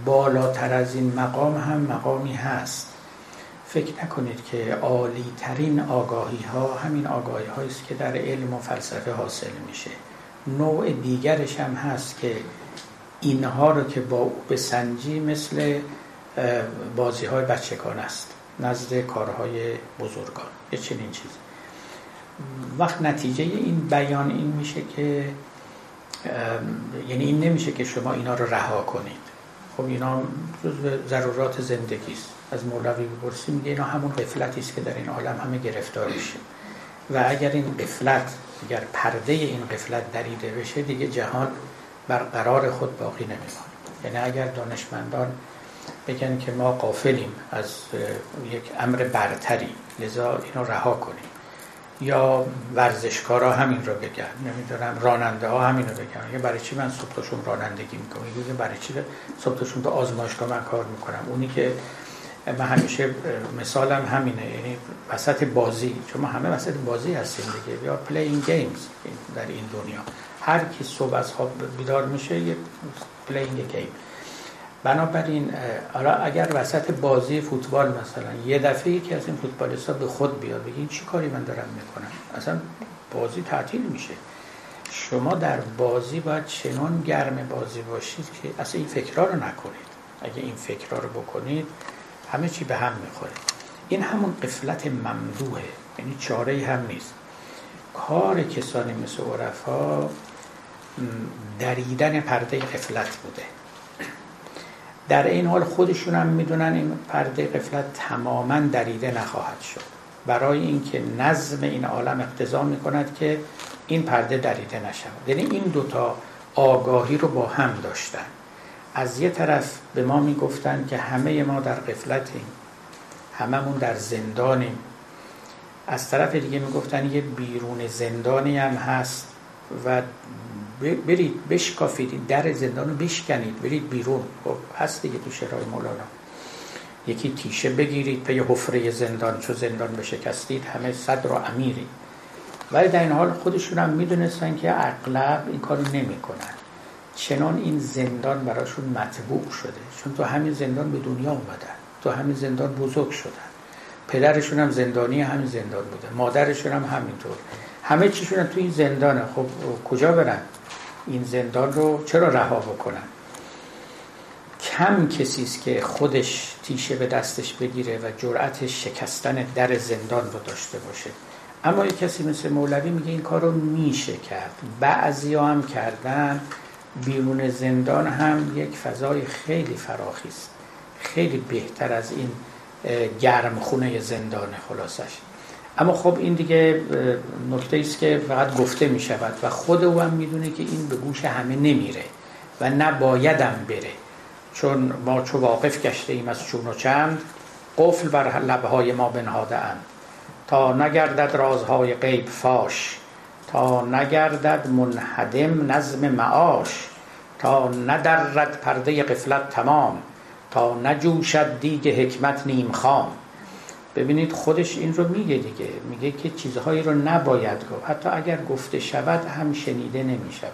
بالاتر از این مقام هم مقامی هست. فکر نکنید که عالی ترین آگاهی ها همین آگاهی هاییست که در علم و فلسفه حاصل میشه. نوع دیگرش هم هست که اینها رو که با او بسنجی مثل بازی های بچگان است نزد کارهای بزرگان، یه چنین چیز. وقت نتیجه این بیان این میشه که یعنی این نمیشه که شما اینا رو رها کنید. خب اینا جزء ضرورات زندگی است. از مولوی بپرسیم میگه اینا همون غفلتی است که در این عالم همه گرفتار میشیم. و اگر این غفلت، اگر پرده این غفلت دریده بشه، دیگه جهان برقرار خود باقی نمیمونه. یعنی اگر دانشمندان بگن که ما غافلیم از یک امر برتری، لذا اینو رها کنیم، یا ورزشکارا همین رو بگن، نمیدونم راننده ها همین رو بگن، یا برای چی من صبحشون رانندگی میکنم، یا برای چی صبحشون تو آزمایشگاه من کار میکنم. اونی که من همیشه مثالم همینه، یعنی وسط بازی، چون ما همه وسط بازی هستیم دیگه، یا پلیینگ گیمز در این دنیا. هر کی صبح از خواب بیدار میشه یک پلیینگ گیم. بنابراین اگر وسط بازی فوتبال مثلا یه دفعه یکی از این فوتبالیست‌ها به خود بیاد بگه چی کاری من دارم میکنم، اصلا بازی تعطیل میشه. شما در بازی باید چنان گرم بازی باشید که اصلا این فکرها رو نکنید. اگه این فکرها رو بکنید همه چی به هم میخوره. این همون قفلت ممدوحه، یعنی چاره‌ای هم نیست. کار کسانی مثل عرفا دریدن پرده قفلت بوده. در این حال خودشون هم میدونن این پرده قفلت تماماً دریده نخواهد شد، برای اینکه نظم این عالم اقتضا میکند که این پرده دریده نشود. یعنی این دوتا آگاهی رو با هم داشتن. از یه طرف به ما میگفتن که همه ما در قفلتیم، هممون در زندانیم. از طرف دیگه میگفتن یه بیرون زندانی هم هست و برید بشکافید، در زندان رو بشکنید، برید بیرون. خب هست دیگه تو شعرهای مولانا، یکی تیشه بگیرید پی حفره زندان، چو زندان بشکستید همه صدر و امیری. ولی در این حال خودشون هم میدونستن که اغلب این کارو نمیکنن. چنان این زندان براشون مطبوع شده، چون تو همین زندان به دنیا اومدن، تو همین زندان بزرگ شدن، پدرشون هم زندانی همین زندان بوده، مادرشون هم همینطور، همه چیشون هم تو این زندانه. خب کجا برن؟ این زندان رو چرا رها بکنن؟ کم کسی است که خودش تیشه به دستش بگیره و جرأت شکستن در زندان رو داشته باشه. اما یک کسی مثل مولوی میگه این کار رو میشه کرد. بعضیا هم کردن. بیرون زندان هم یک فضای خیلی فراخی است، خیلی بهتر از این گرمخونه زندان خلاصش. اما خب این دیگه نکته‌ای است که فقط گفته می شود و خود او هم می دونه که این به گوش همه نمیره و نبایدم بره، چون ما چو واقف گشته ایم از چون و چند، قفل بر لبهای ما بنهاده اند. تا نگردد رازهای غیب فاش، تا نگردد منهدم نظم معاش، تا ندرد پرده غفلت تمام، تا نجوشد دیگ حکمت نیم خام. ببینید خودش این رو میگه دیگه، میگه که چیزهایی رو نباید گفت، حتی اگر گفته شود هم شنیده نمی شود.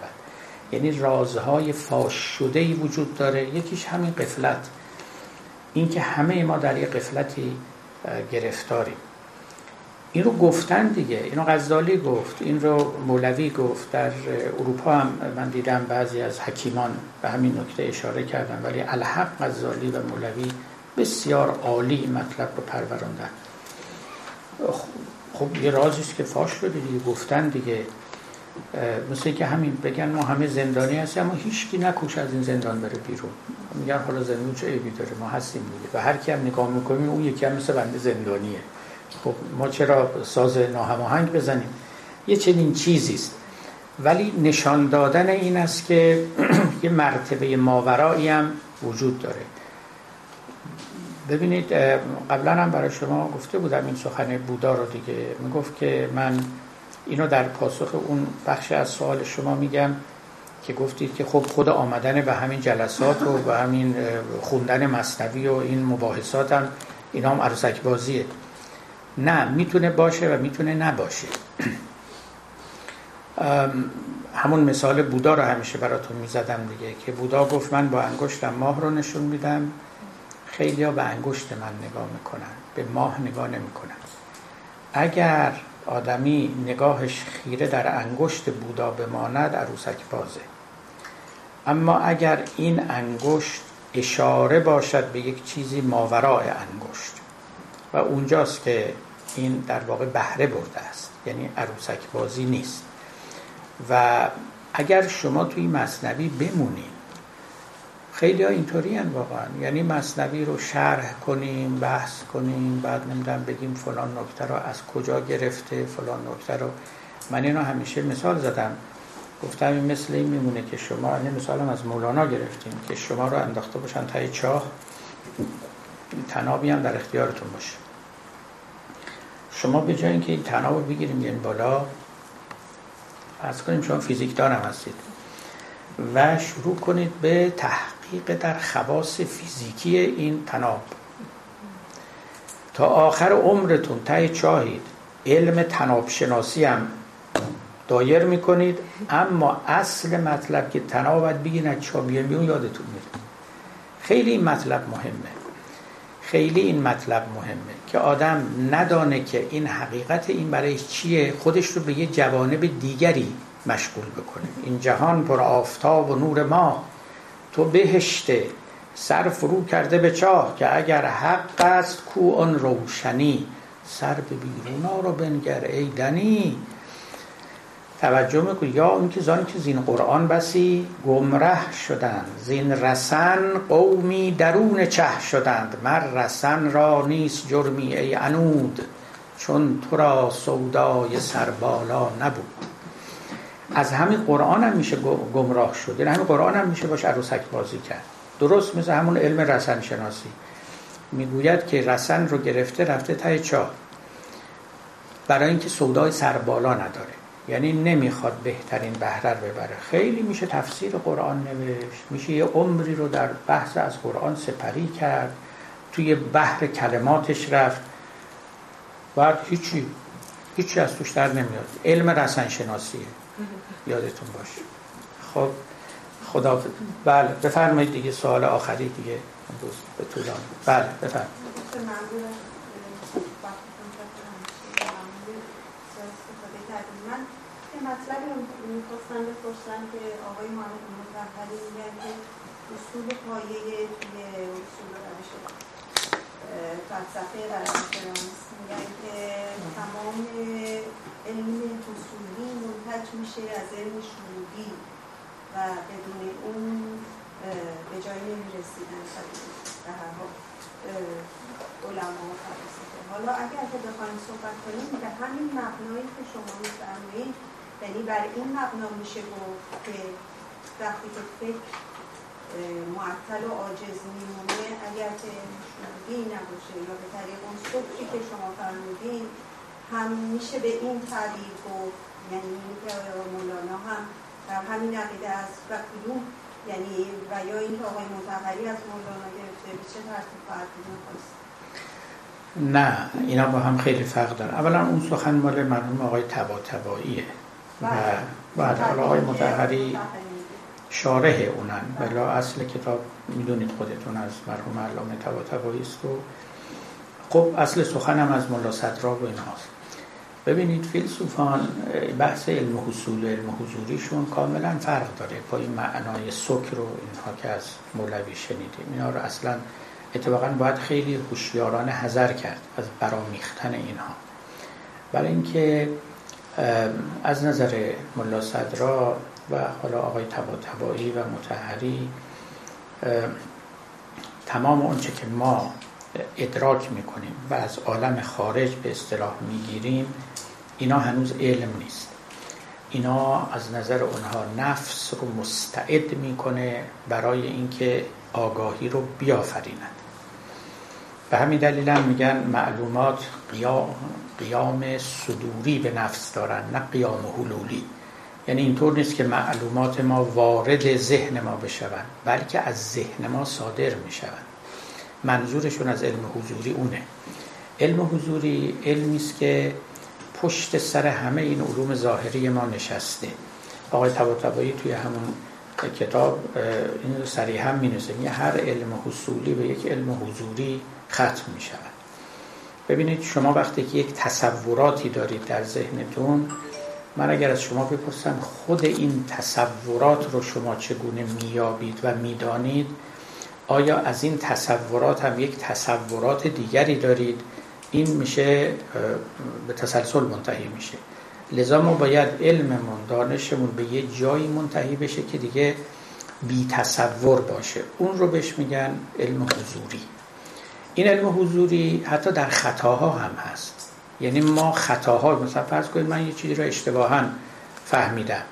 یعنی رازهای فاش شده‌ای وجود داره، یکیش همین غفلت، این که همه ما در یک غفلتی گرفتاریم. این رو گفتن دیگه، اینو غزالی گفت، این رو مولوی گفت. در اروپا هم من دیدم بعضی از حکیمان به همین نکته اشاره کردن، ولی الحق غزالی و مولوی بسیار عالی مطلب رو پروراندن. خب یه رازیست که فاش شده دیگه، گفتن دیگه. مثل که همین بگن ما همه زندانی هستیم اما هیچکی نکوشه از این زندان بره بیرون. میگن حالا زندان چه عیبی داره، ما هستیم دیگه و هر کی هم نگاه میکنیم اون یکی هم مثل بنده زندانیه. خب ما چرا ساز ناهماهنگ بزنیم؟ یه چنین چیزیست، ولی نشان دادن این است که یه مرتبه ماورایی هم وجود داره. ببینید قبلا هم برای شما گفته بودم این سخن بودا رو دیگه، میگفت که من اینو در پاسخ اون بخش از سوال شما میگم که گفتید که خب خود آمدن به همین جلسات و همین خوندن مثنوی و این مباحثات هم اینا هم عروسک بازیه. نه، میتونه باشه و میتونه نباشه. همون مثال بودا رو همیشه براتون میزدم دیگه که بودا گفت من با انگشتم ماه رو نشون میدم، خیلی ها به انگشت من نگاه میکنن، به ماه نگاه نمیکنن. اگر آدمی نگاهش خیره در انگشت بودا بماند عروسک بازه، اما اگر این انگشت اشاره باشد به یک چیزی ماورای انگشت و اونجاست که این در واقع بهره برده است، یعنی عروسک بازی نیست. و اگر شما توی مثنوی بمونید، خیلی ها اینطوری هستن واقعا، یعنی مثنوی رو شرح کنیم، بحث کنیم، بعد نمیدونم بگیم فلان نکته رو از کجا گرفته، فلان نکته رو. من اینو همیشه مثال زدم، گفتم این مثل این میمونه که شما، این مثالم از مولانا گرفتیم، که شما رو انداخته باشن تای چاه، تنابی هم در اختیارتون باشه، شما به جای اینکه این تناب رو بگیریم یعنی بالا، فرض کنیم شما فیزیکدان هم هستید و شروع کنید به تحقیق در خواص فیزیکی این تناب، تا آخر عمرتون ته چاهید، علم تناب شناسی هم دایر میکنید، اما اصل مطلب که تناب باید بگین از چاه بیان بیان یادتون میره. خیلی این مطلب مهمه، خیلی این مطلب مهمه که آدم ندانه که این حقیقت این برای چیه، خودش رو به یه جوانب دیگری مشغول بکنه. این جهان پر آفتاب و نور ما، تو بهشته سر فرو کرده به چاه، که اگر حق است کو آن روشنی، سر به بیرونا رو بنگر ای دنی. توجه میکنی یا اون که زانی که زین قرآن بسی گمره شدند، زین رسن قومی درون چه شدند، مر رسن را نیست جرمی ای عنود، چون تو را سودای سربالا نبود. از همین قرآن هم میشه گمراه شد، یعنی همین قرآن هم میشه باش عروسک بازی کرد. درست مثل همون علم رسن شناسی، میگوید که رسن رو گرفته رفته ته چاه، برای اینکه سودای سربالا نداره، یعنی نمیخواد بهترین بهره رو ببره. خیلی میشه تفسیر قرآن نوشت، میشه یه عمری رو در بحث از قرآن سپری کرد، توی بحر کلماتش رفت، بعد هیچی از توش در نمیاد. علم رسن شناسیه، یادتون باشه. خب خدا، بله بفرمایید دیگه، سوال آخری دیگه به طولانی. بله بفرمایید. مطلبی رو میخواستم بپرسم که آقای محمد علی میگن که اصول پایه اصول روش فلسفه فرانسه، میگن که تمام علم اصولی منتج میشه از علم شمولی و بدون اون به جایی نمیرسیدن. علما و فلاسفه. حالا اگر که بخوایم صحبت کنیم به همین مبنایی که شما می‌فرمایید، یعنی برای این مبنا میشه گفت که وقتی که فکر معطل و عاجز میمونه، اگر که این نباشه یا به طریق اون صحبتی که شما فرمودین، هم میشه به این تعبیر گفت، یعنی اینکه مولانا هم در همین عقیده است و کدوم، یعنی و یا اینکه آقای منتظری از مولانا گرفته به چه ترتیب باید میخواست؟ نه، اینا با هم خیلی فرق دارن. اولا اون سخن مال مرحوم آقای طباطباییه و بعد آقای مطهری شارح اونن، بلا اصل کتاب میدونید خودتون از مرحوم علامه طباطبایی است و خب اصل سخنم از ملا صدرا و ایناست. ببینید فیلسوفان بحث علم حصول و علم حضوریشون کاملا فرق داره با این معنای سکر رو اینها که از مولوی شنیدیم. اینا رو اصلا اتفاقا باید خیلی هوشیارانه حذر کرد از برامیختن اینها، برای اینکه از نظر ملا صدرا و حالا آقای طباطبایی و مطهری تمام اونچه که ما ادراک میکنیم و از عالم خارج به اصطلاح میگیریم، اینا هنوز علم نیست. اینا از نظر اونها نفس رو مستعد میکنه برای اینکه آگاهی رو بیافریند. به همین دلیل هم میگن معلومات قیام صدوری به نفس دارن، نه قیام حلولی. یعنی اینطور نیست که معلومات ما وارد ذهن ما بشوند، بلکه از ذهن ما صادر میشوند. منظورشون از علم حضوری اونه. علم حضوری علمی است که پشت سر همه این علوم ظاهری ما نشسته. آقای طباطبایی توی همون کتاب این رو صریحا می‌نویسه، یعنی هر علم حصولی به یک علم حضوری ختم می‌شود. ببینید شما وقتی که یک تصوراتی دارید در ذهنتون، من اگر از شما بپرسم خود این تصورات رو شما چگونه می‌یابید و می‌دانید، آیا از این تصورات هم یک تصورات دیگری دارید؟ این میشه به تسلسل منتهی میشه. لذا ما باید علممون، دانشمون به یه جایی منتهی بشه که دیگه بی تصور باشه. اون رو بهش میگن علم حضوری. این علم حضوری حتی در خطاها هم هست. یعنی ما خطاها، مثلا فرض کنید من یه چیزی رو اشتباهاً فهمیدم،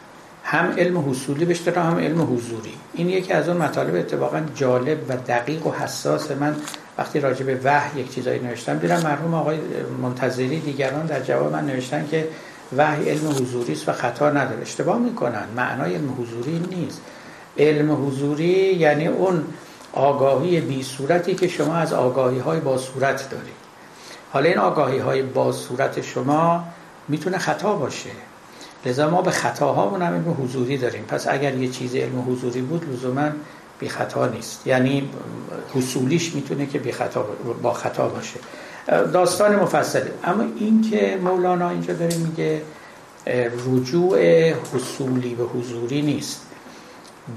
هم علم حصولی بهش دارم هم علم حضوری. این یکی از اون مطالب اتفاقاً جالب و دقیق و حساس. من وقتی راجع به وحی یک چیزایی نوشتم، دیدم مرحوم آقای منتظری دیگران در جواب من نوشتن که وحی علم حضوری است و خطا نداره. اشتباه میکنن. معنای علم حضوری نیست. علم حضوری یعنی اون آگاهی بی صورتی که شما از آگاهی های با صورت دارید. حالا این آگاهی های با صورت شما میتونه خطا باشه، لذا ما به خطاهامون هم علم حضوری داریم. پس اگر یه چیز علم حضوری بود لزوما بی خطا نیست، یعنی حصولیش میتونه که بی خطا با خطا باشه. داستان مفصله. اما این که مولانا اینجا داره میگه رجوع حصولی به حضوری نیست،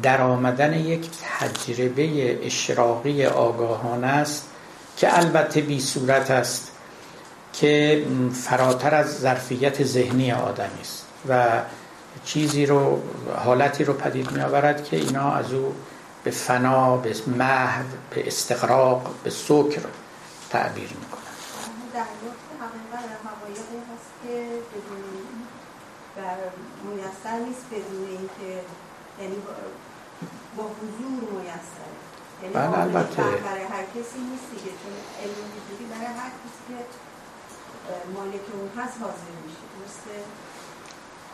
در آمدن یک تجربه اشراقی آگاهانه است که البته بی صورت است، که فراتر از ظرفیت ذهنی آدمی است و چیزی رو، حالتی رو پدید می آورد که اینا از او به فنا، به محو، به استغراق، به سکر تعبیر می کنند. در نقطه حقیقت حقایقی هست که بدون میسر نیست، بدون این که یعنی با حضور میسر، یعنی برای هر کسی نیست دیگه، چون علم حضوری برای هر کسی که مالک اون هست حاضر میشه.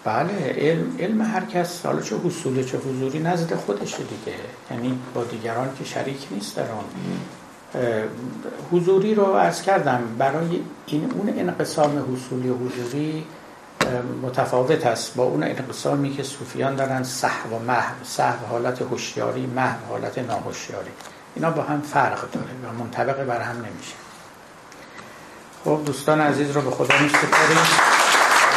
بله، علم هر کس، حالا چه حصوله چه حضوری، نزد خودشه دیگه، یعنی با دیگران که شریک نیست در آن. حضوری رو عرض کردم، برای این اون انقسام حصولی و حضوری متفاوت است با اون انقسامی که صوفیان دارن، سهو و محو. سهو حالت هوشیاری، محو حالت ناهوشیاری. اینا با هم فرق داره و منطبق بر هم نمیشه. خب دوستان عزیز رو به خدا می‌سپاریم.